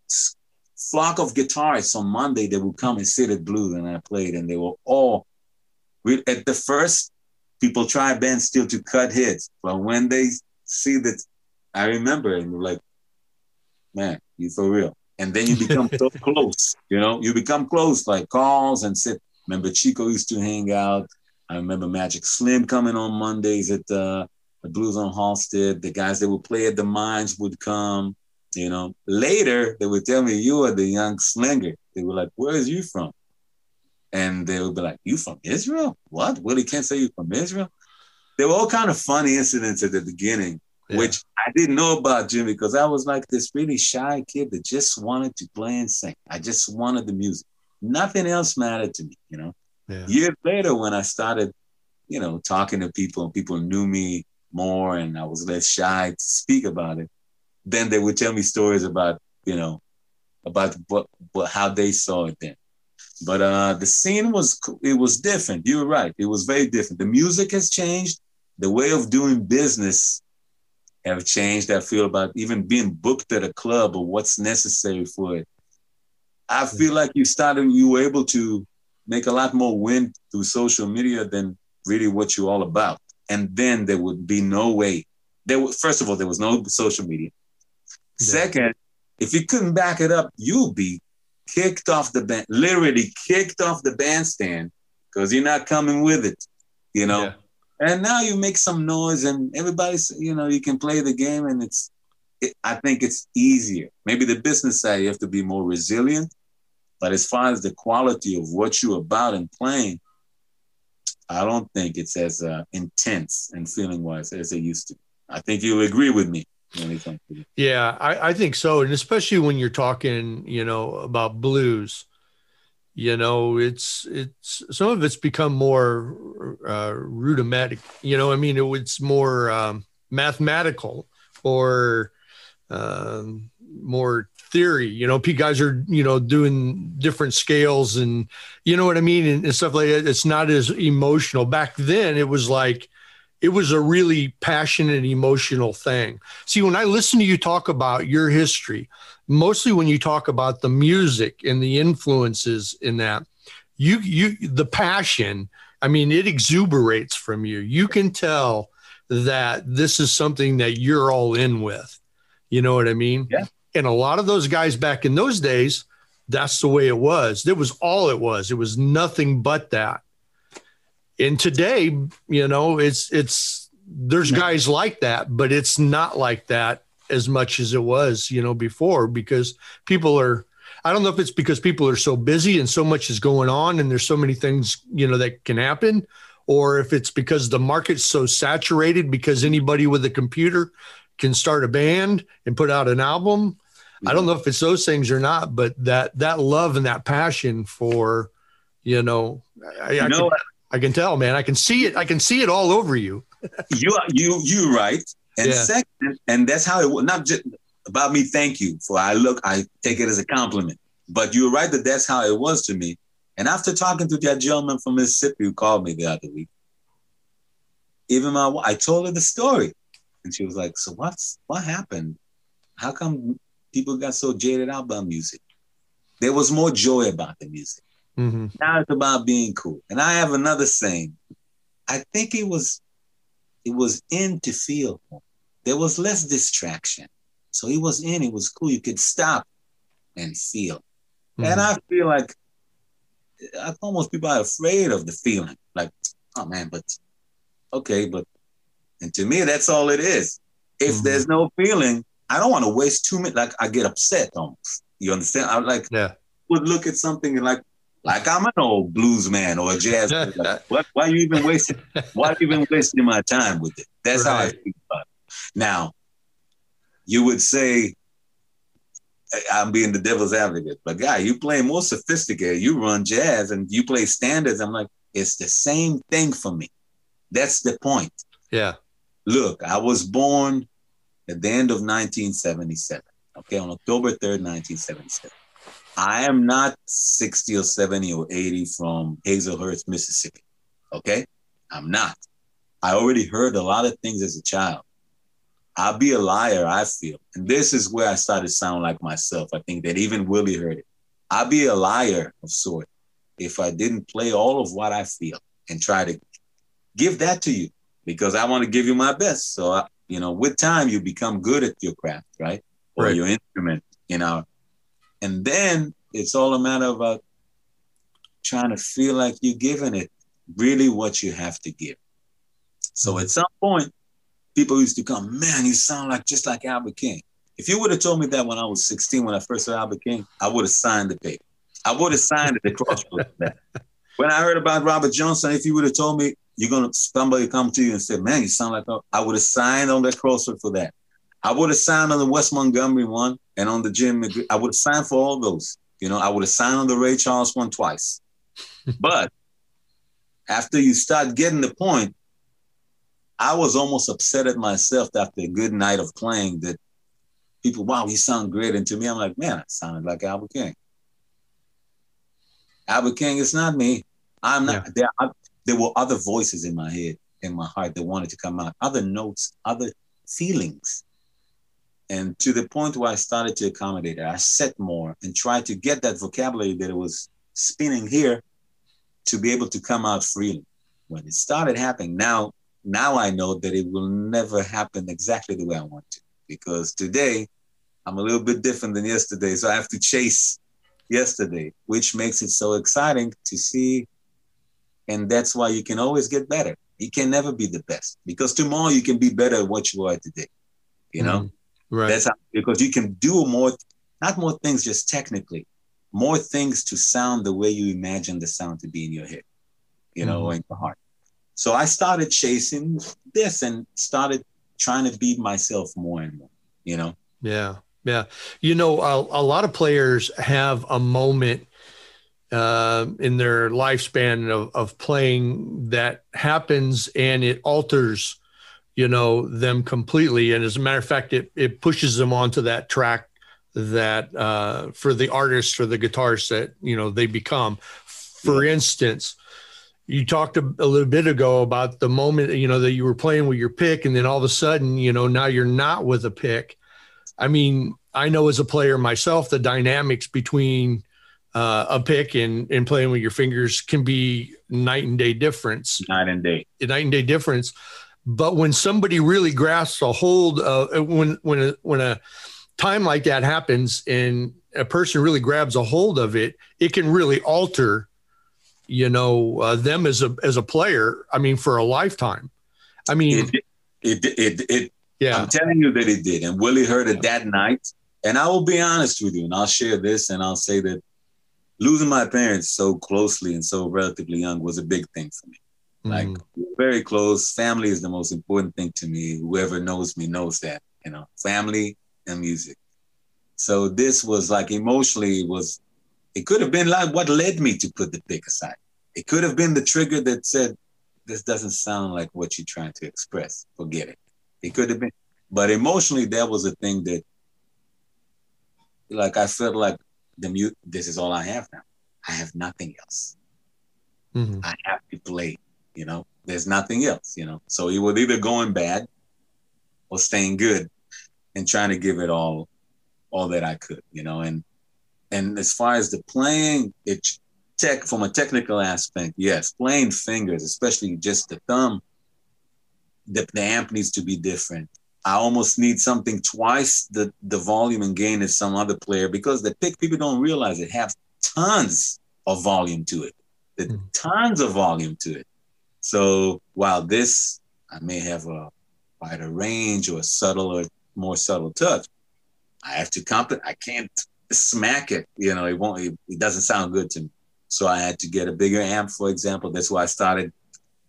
flock of guitarists on Monday that would come and sit at Blue, and I played, and they were all, at the first, people try bands still to cut hits, but when they see that, I remember, and you're like, man, you for real. And then you become so close, you know? You become close, like calls and sit. Remember Chico used to hang out. I remember Magic Slim coming on Mondays at the Blues on Halstead. The guys that would play at the Mines would come, you know. Later, they would tell me, you are the young slinger. They were like, where is you from? And they would be like, you from Israel? What? Willie Kent say you from Israel? There were all kind of funny incidents at the beginning, which I didn't know about, Jimmy, because I was like this really shy kid that just wanted to play and sing. I just wanted the music. Nothing else mattered to me, you know. Yeah. Years later, when I started, you know, talking to people and people knew me more and I was less shy to speak about it, then they would tell me stories about, you know, about how they saw it then. But the scene was, it was different. You're right. It was very different. The music has changed. The way of doing business have changed. I feel about even being booked at a club or what's necessary for it. I feel like you were able to make a lot more win through social media than really what you're all about. And then there would be no way. First of all, there was no social media. Yeah. Second, if you couldn't back it up, you'd be kicked off the band, literally kicked off the bandstand because you're not coming with it, you know? Yeah. And now you make some noise and everybody's, you know, you can play the game and I think it's easier. Maybe the business side, you have to be more resilient, but as far as the quality of what you're about and playing, I don't think it's as intense and feeling-wise as it used to be. I think you'll agree with me when it comes to it. Yeah, I think so. And especially when you're talking, you know, about blues, you know, it's some of it's become more rudimentary, you know, I mean, it's more mathematical or more theory, you know, guys are, you know, doing different scales and, you know what I mean? And stuff like that. It's not as emotional. Back then it was like, it was a really passionate, emotional thing. See, when I listen to you talk about your history, mostly when you talk about the music and the influences in that, the passion, I mean, it exuberates from you. You can tell that this is something that you're all in with. You know what I mean? Yeah. And a lot of those guys back in those days, that's the way it was. That was all it was. It was nothing but that. And today, you know, there's guys like that, but it's not like that as much as it was, you know, before, because I don't know if it's because people are so busy and so much is going on and there's so many things, you know, that can happen, or if it's because the market's so saturated because anybody with a computer can start a band and put out an album. Mm-hmm. I don't know if it's those things or not, but that love and that passion for, you know, I can tell, man, I can see it. I can see it all over you. You're right. And second, and that's how it was, not just about me. Thank you for, I take it as a compliment, but you're right that that's how it was to me. And after talking to that gentleman from Mississippi who called me the other week, even my wife, I told her the story. And she was like, so what happened? How come people got so jaded out by music? There was more joy about the music. Mm-hmm. Now it's about being cool. And I have another saying. I think it was in to feel. There was less distraction. So he was in, it was cool. You could stop and feel. Mm-hmm. And I feel like almost people are afraid of the feeling. Like, oh man, but okay, but, and to me, that's all it is. If mm-hmm. there's no feeling, I don't want to waste 2 minutes. Like I get upset almost. You understand? I would look at something and like I'm an old blues man or a jazz man. Like, what? Why are you even wasting my time with it? That's how I think about it. Now, you would say, I'm being the devil's advocate, but guy, you play more sophisticated. You run jazz and you play standards. I'm like, it's the same thing for me. That's the point. Yeah. Look, I was born at the end of 1977. Okay, on October 3rd, 1977. I am not 60 or 70 or 80 from Hazelhurst, Mississippi. Okay? I'm not. I already heard a lot of things as a child. I'll be a liar, I feel. And this is where I started to sound like myself. I think that even Willie heard it. I'll be a liar of sort if I didn't play all of what I feel and try to give that to you, because I want to give you my best. So, with time, you become good at your craft, right? Or your instrument, And then it's all a matter of trying to feel like you're giving it really what you have to give. So at some point, people used to come, man, you sound just like Albert King. If you would have told me that when I was 16, when I first heard Albert King, I would have signed the paper. I would have signed it across. When I heard about Robert Johnson, if you would have told me, somebody come to you and say, man, you sound like, I would have signed on that crossroad for that. I would have signed on the West Montgomery one and on the Jim McGree. I would have signed for all those. I would have signed on the Ray Charles one twice. But after you start getting the point, I was almost upset at myself after a good night of playing that people, wow, you sound great. And to me, I'm like, man, I sounded like Albert King. Albert King is not me. I'm not. Yeah. There were other voices in my head, in my heart that wanted to come out, other notes, other feelings. And to the point where I started to accommodate it, I set more and tried to get that vocabulary that it was spinning here to be able to come out freely. When it started happening, now I know that it will never happen exactly the way I want to, because today I'm a little bit different than yesterday. So I have to chase yesterday, which makes it so exciting to see. And that's why you can always get better. You can never be the best, because tomorrow you can be better at what you are today. Right. That's how, because you can do more, not more things just technically, more things to sound the way you imagine the sound to be in your head, in your heart. So I started chasing this and started trying to be myself more and more, Yeah. Yeah. A lot of players have a moment in their lifespan of playing that happens and it alters, them completely. And as a matter of fact, it pushes them onto that track that for the artists or the guitarists that, they become. For instance, you talked a little bit ago about the moment, that you were playing with your pick and then all of a sudden, now you're not with a pick. I mean, I know as a player myself, the dynamics between a pick and playing with your fingers can be night and day difference. But when somebody really grasps a hold of when a time like that happens and a person really grabs a hold of it, it can really alter, them as a player. I mean, for a lifetime. I mean, it. Yeah, I'm telling you that it did. And Willie heard it that night. And I will be honest with you, and I'll share this, and I'll say that losing my parents so closely and so relatively young was a big thing for me. Like, very close. Family is the most important thing to me. Whoever knows me knows that. you know, family and music. So this was like emotionally was, it could have been like what led me to put the pick aside. It could have been the trigger that said, this doesn't sound like what you're trying to express. Forget it. It could have been. But emotionally, that was a thing that, like, I felt like this is all I have now. I have nothing else. Mm-hmm. I have to play, you know. There's nothing else, you know. So it was either going bad or staying good and trying to give it all that I could, you know. And as far as the playing, from a technical aspect, yes, playing fingers, especially just the thumb, the amp needs to be different. I almost need something twice the volume and gain as some other player, because the pick, people don't realize it, have tons of volume to it. So while this, I may have a wider range or a subtler, more subtle touch, I have to I can't smack it. You know, it doesn't sound good to me. So I had to get a bigger amp, for example. That's why I started.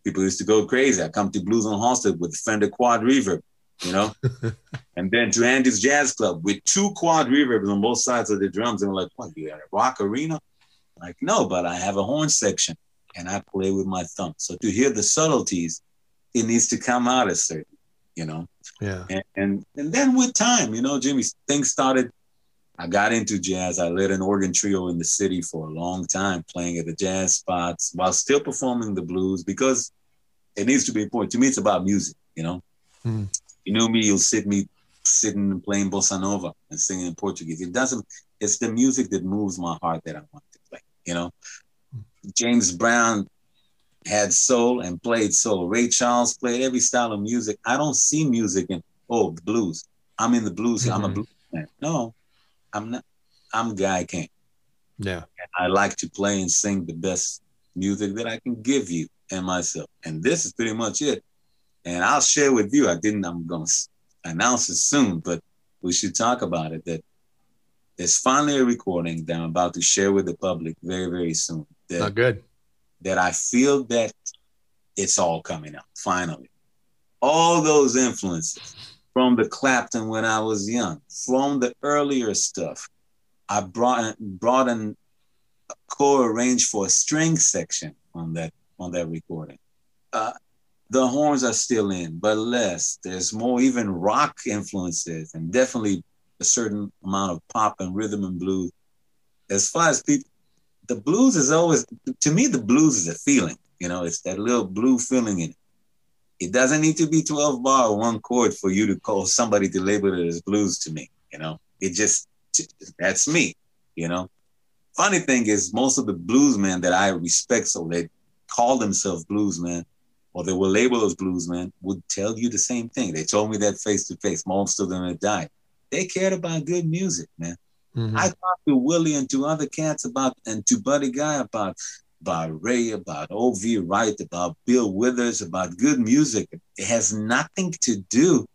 People used to go crazy. I come to Blues on Halsted with Fender quad reverb, you know, and then to Andy's Jazz Club with two quad reverbs on both sides of the drums. And we're like, what, you got a rock arena? I'm like, no, but I have a horn section and I play with my thumb. So to hear the subtleties, it needs to come out a certain, you know. Yeah. And then with time, you know, Jimmy, things started. I got into jazz. I led an organ trio in the city for a long time, playing at the jazz spots while still performing the blues, because it needs to be important. To me, it's about music, you know. Mm. You know me, you'll see me sitting and playing bossa nova and singing in Portuguese. It's the music that moves my heart that I want to play, you know. James Brown had soul and played soul. Ray Charles played every style of music. I don't see music in, oh, the blues. I'm in the blues. Mm-hmm. I'm a blues man. No. I'm not. I'm Guy King. Yeah. And I like to play and sing the best music that I can give you and myself. And this is pretty much it. And I'll share with you. I'm going to announce it soon, but we should talk about it. That there's finally a recording that I'm about to share with the public very, very soon. That, not good. That I feel that it's all coming out finally. All those influences. From the Clapton when I was young, from the earlier stuff, I brought in a co-arranged for a string section on that recording. The horns are still in, but less. There's more even rock influences, and definitely a certain amount of pop and rhythm and blues. As far as people, the blues is always, to me, the blues is a feeling. You know, it's that little blue feeling in it. It doesn't need to be 12 bar or one chord for you to call somebody to label it as blues to me, you know? It just, that's me, you know? Funny thing is, most of the bluesmen that I respect, so they call themselves bluesmen, or they were labeled as bluesmen, would tell you the same thing. They told me that face to face. Most of them had died. They cared about good music, man. Mm-hmm. I talked to Willie and to other cats about, and to Buddy Guy about Ray, about O.V. Wright, about Bill Withers, about good music. It has nothing to do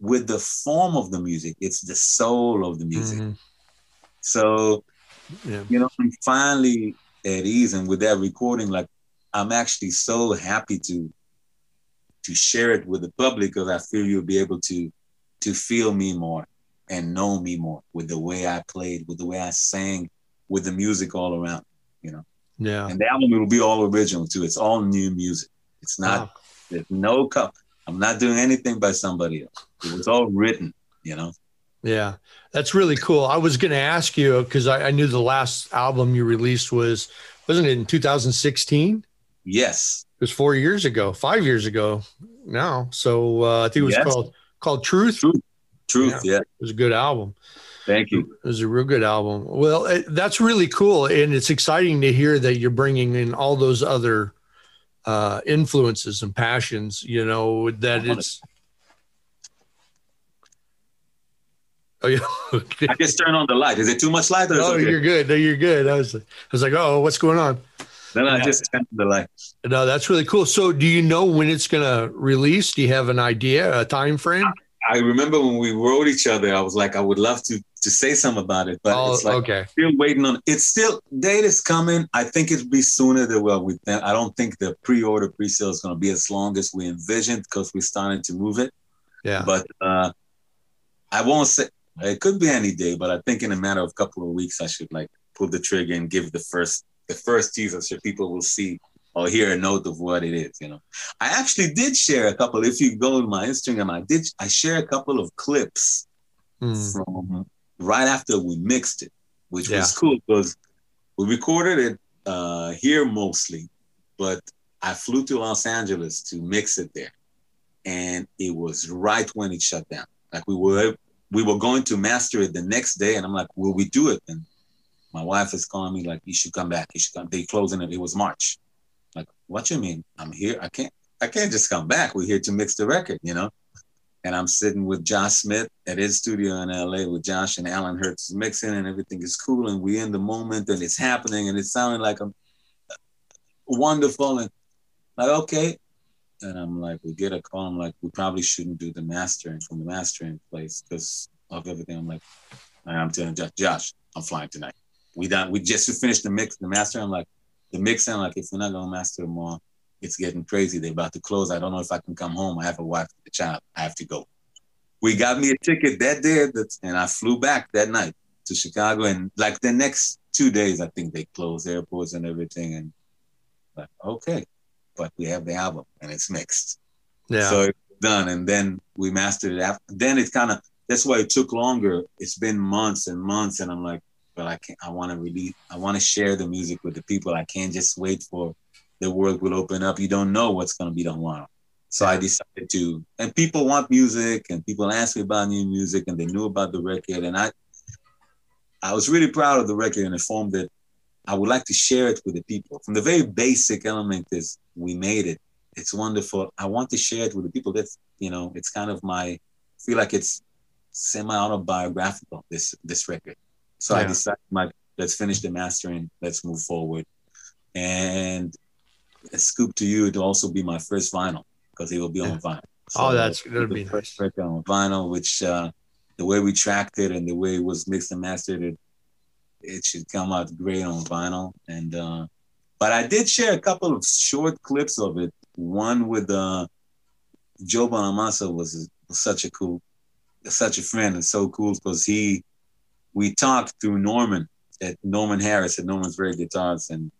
with the form of the music. It's the soul of the music. Mm-hmm. So, yeah. You know, I'm finally at ease. And with that recording, like, I'm actually so happy to share it with the public, because I feel you'll be able to feel me more and know me more with the way I played, with the way I sang, with the music all around, you know. Yeah, and the album will be all original too. It's all new music. It's not, wow. There's no cup. I'm not doing anything by somebody else. It was all written, you know? Yeah, that's really cool. I was going to ask you, because I knew the last album you released wasn't it in 2016? Yes. It was 5 years ago now. So I think it was called Truth. Truth, yeah. It was a good album. Thank you. It was a real good album. Well, that's really cool. And it's exciting to hear that you're bringing in all those other influences and passions, you know, that it's. Oh, yeah. Okay. I just turned on the light. Is it too much light? Or no, okay? You're good. No, you're good. I was like, oh, what's going on? Then I just turned on the light. No, that's really cool. So do you know when it's going to release? Do you have an idea, a time frame? I remember when we wrote each other, I was like, I would love to say something about it, but it's like, okay. Still waiting on it. It's still, date is coming. I think it'll be sooner than what we think. I don't think the pre-sale is going to be as long as we envisioned, because we're starting to move it. Yeah. But I won't say, it could be any day, but I think in a matter of a couple of weeks, I should like pull the trigger and give the first teaser so people will see or hear a note of what it is, you know. I actually did share a couple, if you go on my Instagram, I shared a couple of clips from right after we mixed it, which was cool because we recorded it here mostly, but I flew to Los Angeles to mix it there. And it was right when it shut down. Like we were going to master it the next day. And I'm like, will we do it? And my wife is calling me like, you should come back. You should come. They closing it. It was March. Like, what you mean? I'm here. I can't just come back. We're here to mix the record, you know? And I'm sitting with Josh Smith at his studio in LA with Josh and Alan Hertz mixing, and everything is cool. And we're in the moment and it's happening and it's sounding like a wonderful. And like, okay. And I'm like, we get a call. I'm like, we probably shouldn't do the mastering from the mastering place because of everything. I'm like, I'm telling Josh, I'm flying tonight. We just finished the mix, the master. I'm like, the mix, I'm like, if we're not going to master more, it's getting crazy. They're about to close. I don't know if I can come home. I have a wife and a child. I have to go. We got me a ticket that day, and I flew back that night to Chicago. And like the next 2 days, I think they closed airports and everything. And like, okay. But we have the album and it's mixed. Yeah. So it's done. And then we mastered it after. Then it's kind of, that's why it took longer. It's been months and months. And I'm like, but I want to share the music with the people. I can't just wait for the world will open up. You don't know what's going to be tomorrow. So I decided to, and people want music and people ask me about new music and they knew about the record. And I was really proud of the record in a form that I would like to share it with the people. From the very basic element is we made it. It's wonderful. I want to share it with the people. That's, you know, it's kind of my, I feel like it's semi-autobiographical, this record. So I decided, let's finish the mastering. Let's move forward. And a scoop to you, it'll also be my first vinyl because it will be on vinyl. So that'll be nice. First record on vinyl, which the way we tracked it and the way it was mixed and mastered, it should come out great on vinyl. And but I did share a couple of short clips of it. One with Joe Bonamassa was such a friend and so cool because we talked through Norman Harris at Norman's Rare Guitars, and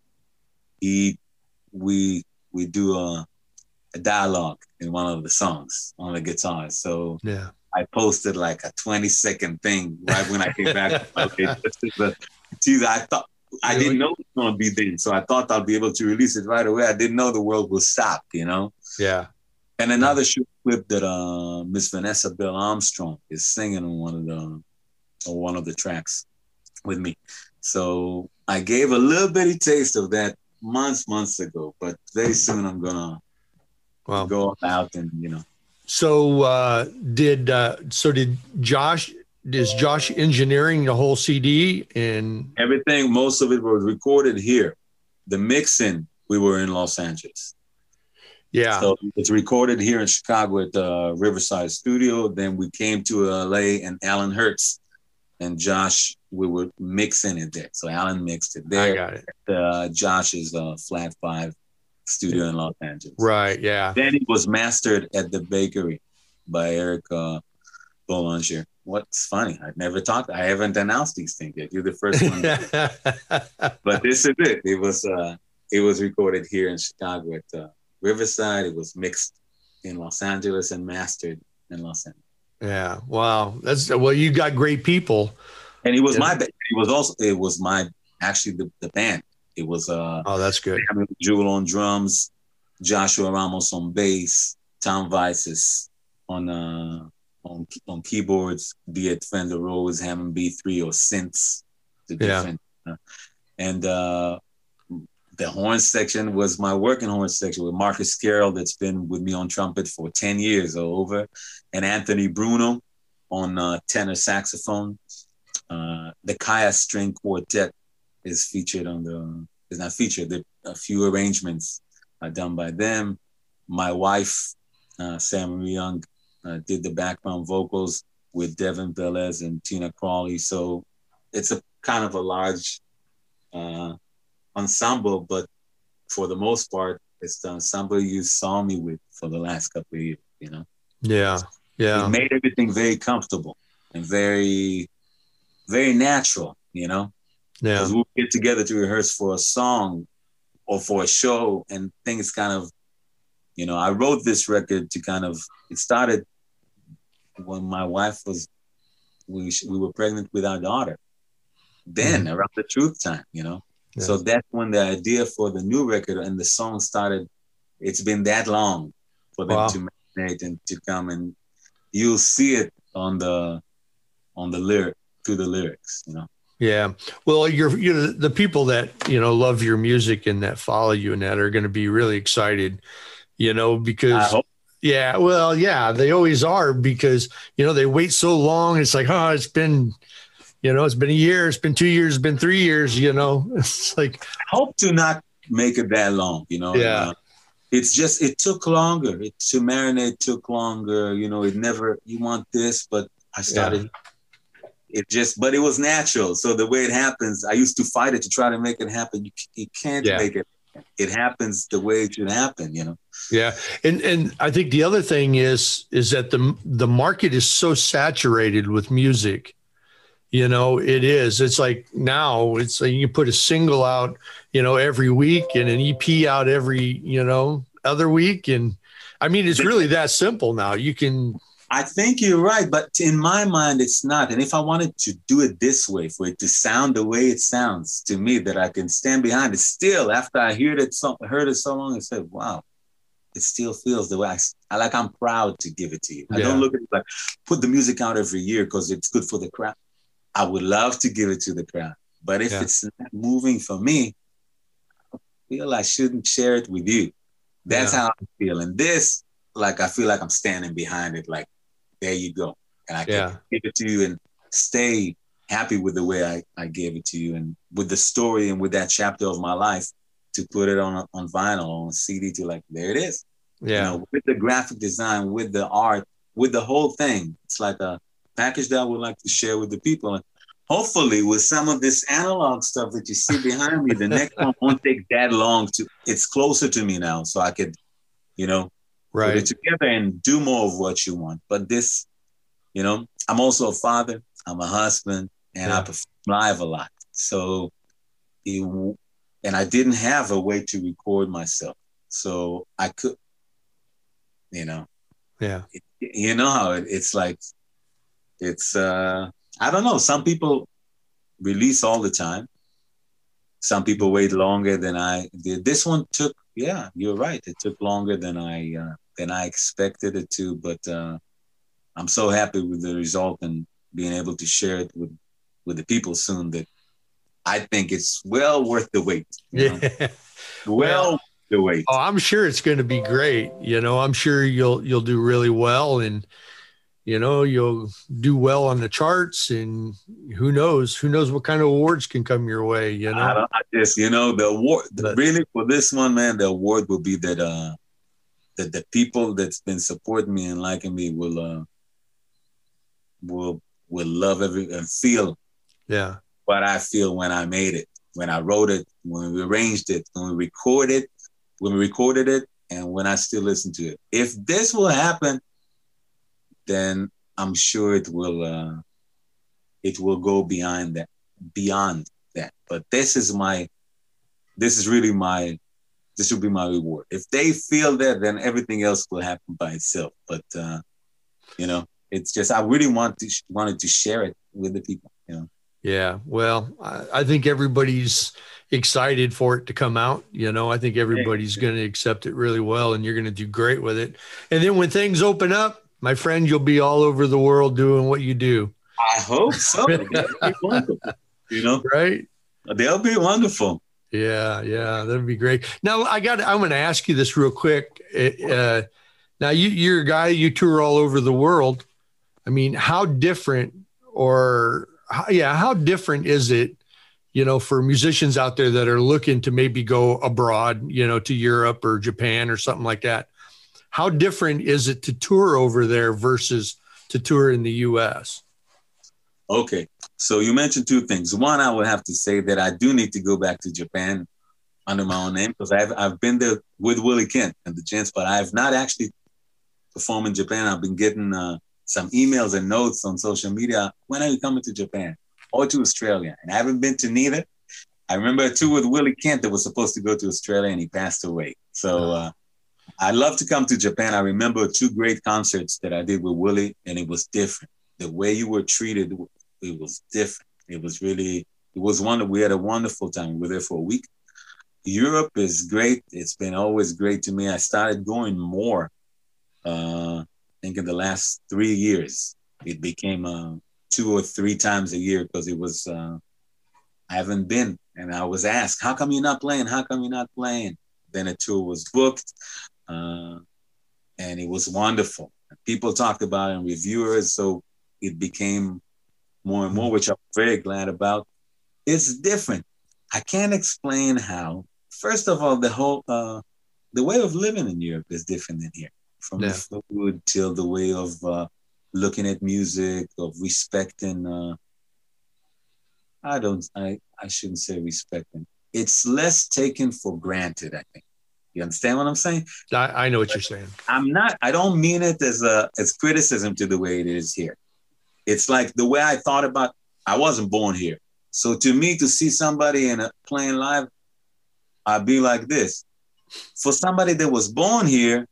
we do a dialogue in one of the songs on the guitar. So I posted like a 20-second thing right when I came back. Okay, but geez, I thought I didn't know it was gonna be there, so I thought I'll be able to release it right away. I didn't know the world will stop, you know. Yeah. And another short clip that Miss Vanessa Bell Armstrong is singing on one of the tracks with me. So I gave a little bitty taste of that months ago, but very soon I'm gonna go out and you know. So did Josh? Is Josh engineering the whole CD and everything? Most of it was recorded here. The mixing, we were in Los Angeles. Yeah, so it's recorded here in Chicago at the Riverside Studio. Then we came to LA, and Alan Hertz and Josh, we were mixing it there. So Alan mixed it there. I got it. Josh's Flat 5 studio in Los Angeles. Right. Yeah. Then it was mastered at the bakery by Eric Boulanger. What's funny? I've never talked. I haven't announced these things yet. You're the first one. But this is it. It was recorded here in Chicago at Riverside. It was mixed in Los Angeles and mastered in Los Angeles. Yeah. Wow. Well, you got great people. And it was my band. It was that's good. Samuel Jewell on drums, Joshua Ramos on bass, Tom Vices on keyboards, be it Fender Rhodes, Hammond B3, or synths. And the horn section was my working horn section with Marcus Carroll, that's been with me on trumpet for 10 years or over, and Anthony Bruno on tenor saxophone. The Kaya String Quartet is featured on the, is not featured, a few arrangements are done by them. My wife, Sam Marie Young, did the background vocals with Devin Velez and Tina Crawley. So it's a kind of a large ensemble, but for the most part, it's the ensemble you saw me with for the last couple of years, you know? Yeah, yeah. We made everything very comfortable. and very, very natural, you know? Yeah. Because we'll get together to rehearse for a song or for a show, and things kind of, you know, I wrote this record to kind of, it started when my wife was, we were pregnant with our daughter, then around the truth time, you know? Yeah. So that's when the idea for the new record and the song started. It's been that long for them to marinate and to come, and you'll see it on the lyric, through the lyrics, you know? Yeah. Well, you're the people that, you know, love your music and that follow you and that are going to be really excited, you know, because yeah, well, yeah, they always are, because, you know, they wait so long. It's like, oh, it's been, you know, it's been a year, it's been 2 years, it's been 3 years, you know, it's like, I hope to not make it that long, you know? Yeah. It's just, it took longer. It, to marinate took longer. You know, it never, you want this, but I started, it just, but it was natural. So the way it happens, I used to fight it to try to make it happen. You can't make it. It happens the way it should happen, you know? Yeah. And I think the other thing is that the market is so saturated with music. You know, it is. It's like now it's like you put a single out, you know, every week, and an EP out every, you know, other week. And I mean, it's really that simple now. You can. I think you're right. But in my mind, it's not. And if I wanted to do it this way, for it to sound the way it sounds to me, that I can stand behind it still after I heard it so long and said, wow, it still feels the way I like. I'm proud to give it to you. I don't look at it like put the music out every year because it's good for the crowd. I would love to give it to the crowd, but if it's not moving for me, I feel I shouldn't share it with you. That's how I feel. And this, like, I feel like I'm standing behind it. Like, there you go. And I can give it to you and stay happy with the way I gave it to you. And with the story and with that chapter of my life, to put it on vinyl, on CD, to like, there it is. Yeah. You know, with the graphic design, with the art, with the whole thing. It's like a package that I would like to share with the people. And hopefully with some of this analog stuff that you see behind me, the next one won't take that long to, it's closer to me now. So I could, you know, put it together and do more of what you want. But this, you know, I'm also a father, I'm a husband, and I perform live a lot. So, and I didn't have a way to record myself. So I could, you know, you know how it's like, it's, I don't know. Some people release all the time. Some people wait longer than I did. This one took, you're right. It took longer than I expected it to, but I'm so happy with the result and being able to share it with the people soon, that I think it's well worth the wait. You know? Well, the wait. Oh, I'm sure it's going to be great. You know, I'm sure you'll do really well, and, you know, you'll do well on the charts, and who knows what kind of awards can come your way. You know, I just, you know, the award, really for this one, man, the award will be that the people that's been supporting me and liking me will love every and feel. Yeah. What I feel when I made it, when I wrote it, when we arranged it, when we recorded it, and when I still listen to it. If this will happen, then I'm sure it will go beyond that. But this will be my reward. If they feel that, then everything else will happen by itself. But you know, it's just, I really wanted to share it with the people, you know? Yeah. Well, I think everybody's excited for it to come out. You know, I think everybody's going to accept it really well, and you're going to do great with it. And then when things open up, my friend, you'll be all over the world doing what you do. I hope so. You know, right? They'll be wonderful. Yeah, yeah, that'd be great. Now, I'm going to ask you this real quick. Now, you're a guy. You tour all over the world. I mean, how different is it? You know, for musicians out there that are looking to maybe go abroad, you know, to Europe or Japan or something like that. How different is it to tour over there versus to tour in the U.S.? Okay, so you mentioned two things. One, I would have to say that I do need to go back to Japan under my own name, because I've been there with Willie Kent and the gents, but I have not actually performed in Japan. I've been getting some emails and notes on social media. When are you coming to Japan or to Australia? And I haven't been to neither. I remember a tour with Willie Kent that was supposed to go to Australia and he passed away. So I'd love to come to Japan. I remember two great concerts that I did with Willie, and it was different. The way you were treated, it was different. It was really, it was wonderful. We had a wonderful time. We were there for a week. Europe is great. It's been always great to me. I started going more, I think in the last 3 years. It became 2 or 3 times a year because it was, I haven't been. And I was asked, how come you're not playing? How come you're not playing? Then a tour was booked and it was wonderful. People talked about it and reviewers. So it became more and more, which I'm very glad about. It's different. I can't explain how. First of all, the whole the way of living in Europe is different than here. From the food till the way of looking at music, of respecting. I shouldn't say respecting. It's less taken for granted, I think. You understand what I'm saying? I know what you're saying. I don't mean it as criticism to the way it is here. It's like the way I thought about. I wasn't born here. So to me, to see somebody playing live, I'd be like this. For somebody that was born here,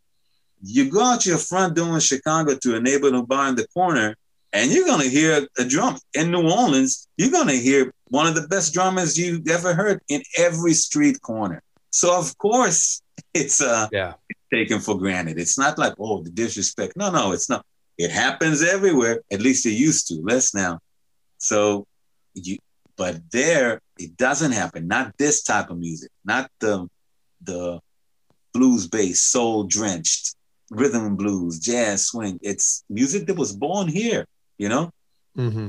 you go out your front door in Chicago to a neighborhood bar in the corner, and you're going to hear a drum. In New Orleans, you're going to hear one of the best drummers you've ever heard in every street corner. So, of course, it's taken for granted. It's not like, oh, the disrespect. No, it's not. It happens everywhere. At least it used to. Less now. So you... But there, it doesn't happen. Not this type of music. Not the blues bass, soul-drenched, rhythm and blues, jazz, swing. It's music that was born here, you know? Mm-hmm.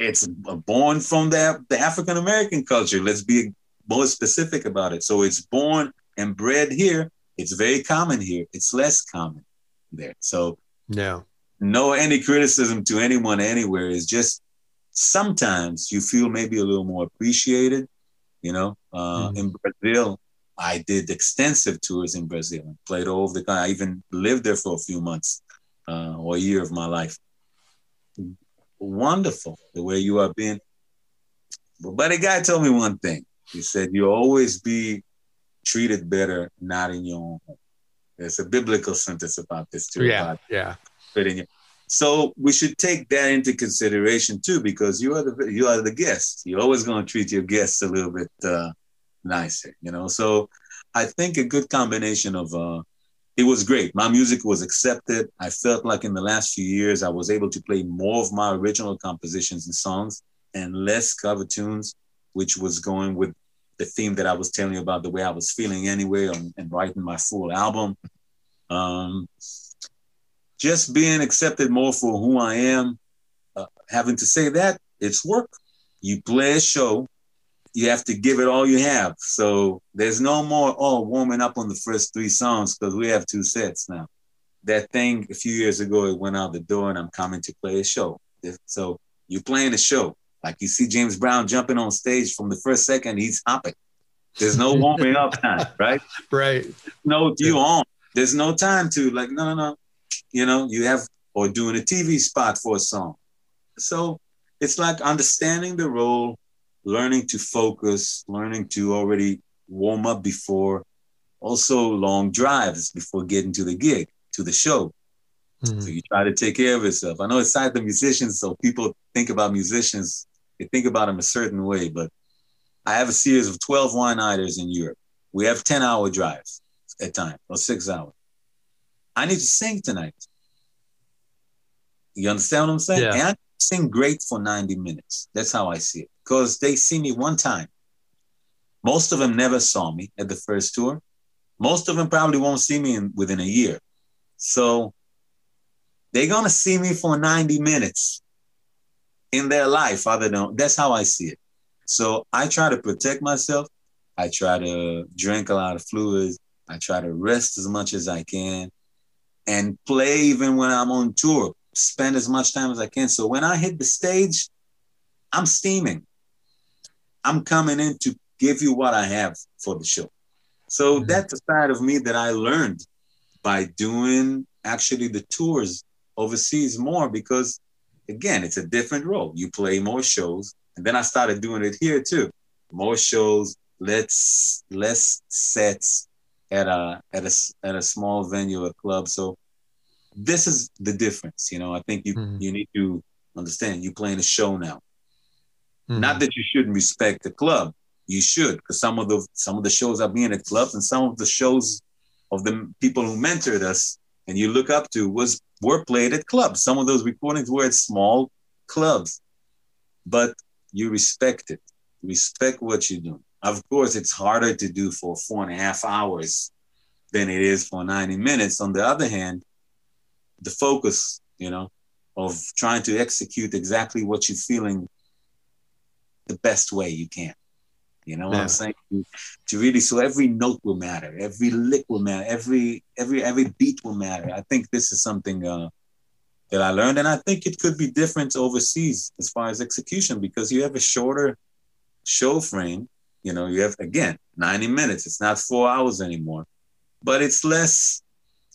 It's born from the African-American culture. Let's be more specific about it. So it's born and bred here. It's very common here. It's less common there. So no any criticism to anyone anywhere. It's just... Sometimes you feel maybe a little more appreciated, you know. In Brazil, I did extensive tours in Brazil and played all over the country. I even lived there for a few months or a year of my life. Wonderful the way you are being. But a guy told me one thing. He said, you'll always be treated better, not in your own home. There's a biblical sentence about this too. So we should take that into consideration too, because you are the guest. You're always going to treat your guests a little bit nicer, you know. So I think a good combination of it was great. My music was accepted. I felt like in the last few years I was able to play more of my original compositions and songs and less cover tunes, which was going with the theme that I was telling you about, the way I was feeling anyway, and writing my full album. Just being accepted more for who I am, having to say that, it's work. You play a show, you have to give it all you have. So there's no more, warming up on the first 3 songs because we have 2 sets now. That thing a few years ago, it went out the door and I'm coming to play a show. So you're playing a show. Like you see James Brown jumping on stage from the first second, he's hopping. There's no warming up time, right? Right. No, you on. There's no time to like, no. You know, you have, or doing a TV spot for a song. So it's like understanding the role, learning to focus, learning to already warm up before, also long drives before getting to the gig, to the show. So you try to take care of yourself. I know it's like the musicians, so people think about musicians, they think about them a certain way, but I have a series of 12 one-nighters in Europe. We have 10-hour drives at times, or 6 hours. I need to sing tonight. You understand what I'm saying? Yeah. And I sing great for 90 minutes. That's how I see it. Because they see me one time. Most of them never saw me at the first tour. Most of them probably won't see me within a year. So they're going to see me for 90 minutes in their life. That's how I see it. So I try to protect myself. I try to drink a lot of fluids. I try to rest as much as I can. And play even when I'm on tour, spend as much time as I can. So when I hit the stage, I'm steaming. I'm coming in to give you what I have for the show. So that's the side of me that I learned by doing actually the tours overseas more because, again, it's a different role. You play more shows. And then I started doing it here too. More shows, less sets at a small venue, a club. So this is the difference. You know, I think you need to understand you're playing a show now. Mm-hmm. Not that you shouldn't respect the club. You should, because some of the shows are being at clubs, and some of the shows of the people who mentored us and you look up to were played at clubs. Some of those recordings were at small clubs, but you respect it. Respect what you do. Of course, it's harder to do for 4.5 hours than it is for 90 minutes. On the other hand, the focus, of trying to execute exactly what you're feeling the best way you can. You know what I'm saying? To really, so every note will matter, every lick will matter, every beat will matter. I think this is something that I learned, and I think it could be different overseas as far as execution because you have a shorter show frame. You have, again, 90 minutes. It's not 4 hours anymore, but it's less,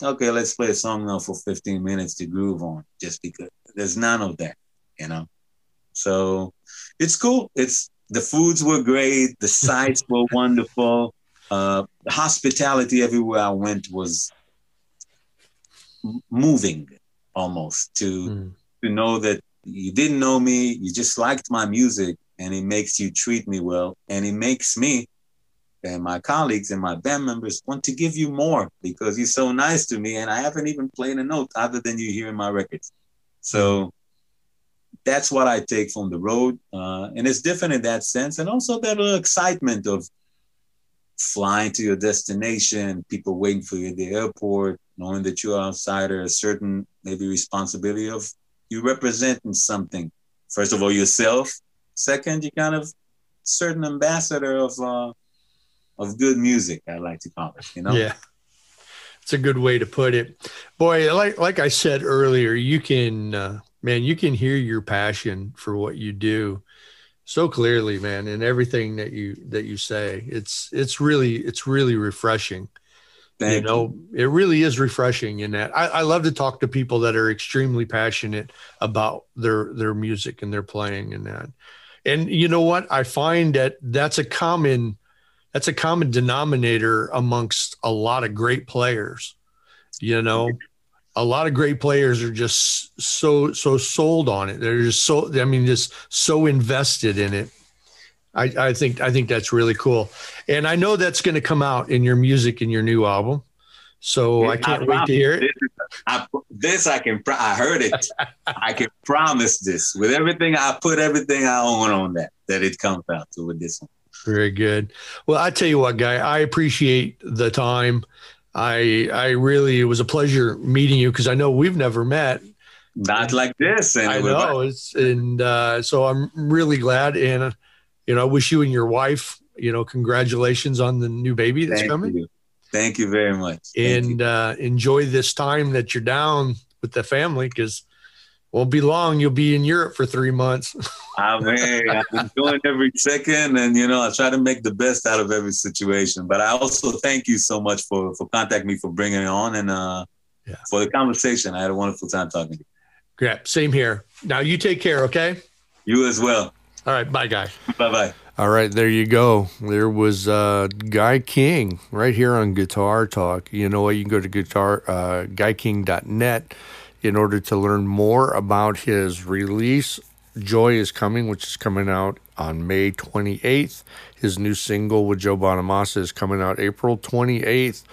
okay, let's play a song now for 15 minutes to groove on just because there's none of that, So it's cool. The foods were great. The sights were wonderful. The hospitality everywhere I went was moving almost to know that you didn't know me. You just liked my music and it makes you treat me well. And it makes me and my colleagues and my band members want to give you more because you're so nice to me. And I haven't even played a note other than you hearing my records. So that's what I take from the road. And it's different in that sense. And also that little excitement of flying to your destination, people waiting for you at the airport, knowing that you're an outsider, a certain maybe responsibility of you representing something. First of all, yourself. Second, you're kind of certain ambassador of good music, I like to call it, Yeah. It's a good way to put it. Boy, like I said earlier, you can, man, you can hear your passion for what you do so clearly, man, in everything that you say. It's really refreshing. Thank you. It really is refreshing in that. I love to talk to people that are extremely passionate about their music and their playing and that. And you know what? I find that that's a common denominator amongst a lot of great players, A lot of great players are just so sold on it. They're just so invested in it. I think that's really cool. And I know that's going to come out in your music in your new album. So I can't wait to hear it. I heard it. I can promise this with everything. I put everything I own on that it comes out to with this one. Very good. Well, I tell you what, Guy, I appreciate the time. I really, it was a pleasure meeting you because I know we've never met. Not like this. And I know. So I'm really glad. And, I wish you and your wife, congratulations on the new baby that's coming. Thank you very much. And enjoy this time that you're down with the family because won't be long. You'll be in Europe for 3 months. I've been doing every second, and I try to make the best out of every situation. But I also thank you so much for contacting me, for bringing it on, and for the conversation. I had a wonderful time talking to you. Great, same here. Now you take care, okay? You as well. All right, bye, Guy. Bye, bye. All right, there you go. There was Guy King right here on Guitar Talk. You know what? You can go to GuyKing.net. in order to learn more about his release, Joy is Coming, which is coming out on May 28th. His new single with Joe Bonamassa is coming out April 28th.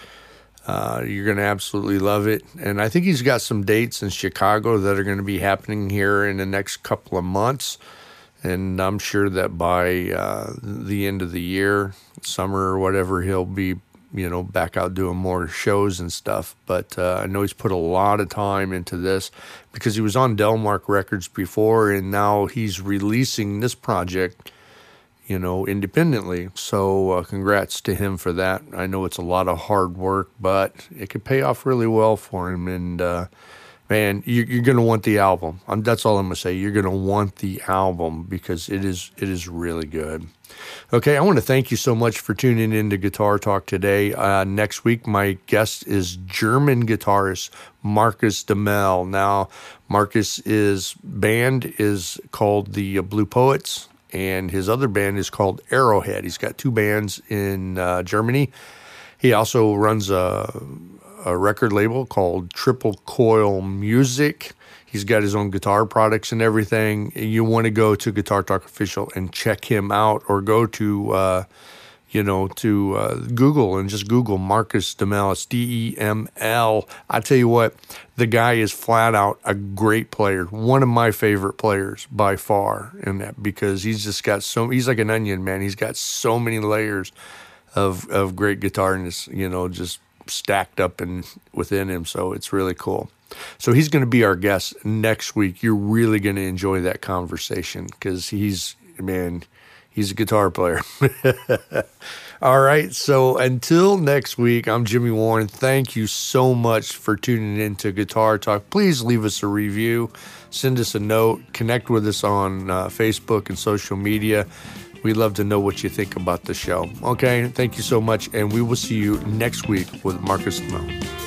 You're going to absolutely love it. And I think he's got some dates in Chicago that are going to be happening here in the next couple of months. And I'm sure that by the end of the year, summer or whatever, he'll be back out doing more shows and stuff. But I know he's put a lot of time into this because he was on Delmark Records before, and now he's releasing this project, independently. So congrats to him for that. I know it's a lot of hard work, but it could pay off really well for him. And man, you're going to want the album. That's all I'm going to say. You're going to want the album because it is really good. Okay, I want to thank you so much for tuning in to Guitar Talk today. Next week, my guest is German guitarist Markus Demel. Now, Markus's band is called the Blue Poets, and his other band is called Arrowhead. He's got two bands in Germany. He also runs a record label called Triple Coil Music. He's got his own guitar products and everything. You want to go to Guitar Talk Official and check him out, or go to, Google and just Google Markus Demel. It's D-E-M-L. I tell you what, the guy is flat out a great player. One of my favorite players by far, in that, because he's just got he's like an onion, man. He's got so many layers of great guitar, and it's, just stacked up and within him. So it's really cool. So he's going to be our guest next week. You're really going to enjoy that conversation because he's a guitar player. All right. So until next week, I'm Jimmy Warren. Thank you so much for tuning in to Guitar Talk. Please leave us a review, send us a note, connect with us on Facebook and social media. We'd love to know what you think about the show. Okay. Thank you so much. And we will see you next week with Markus Demel.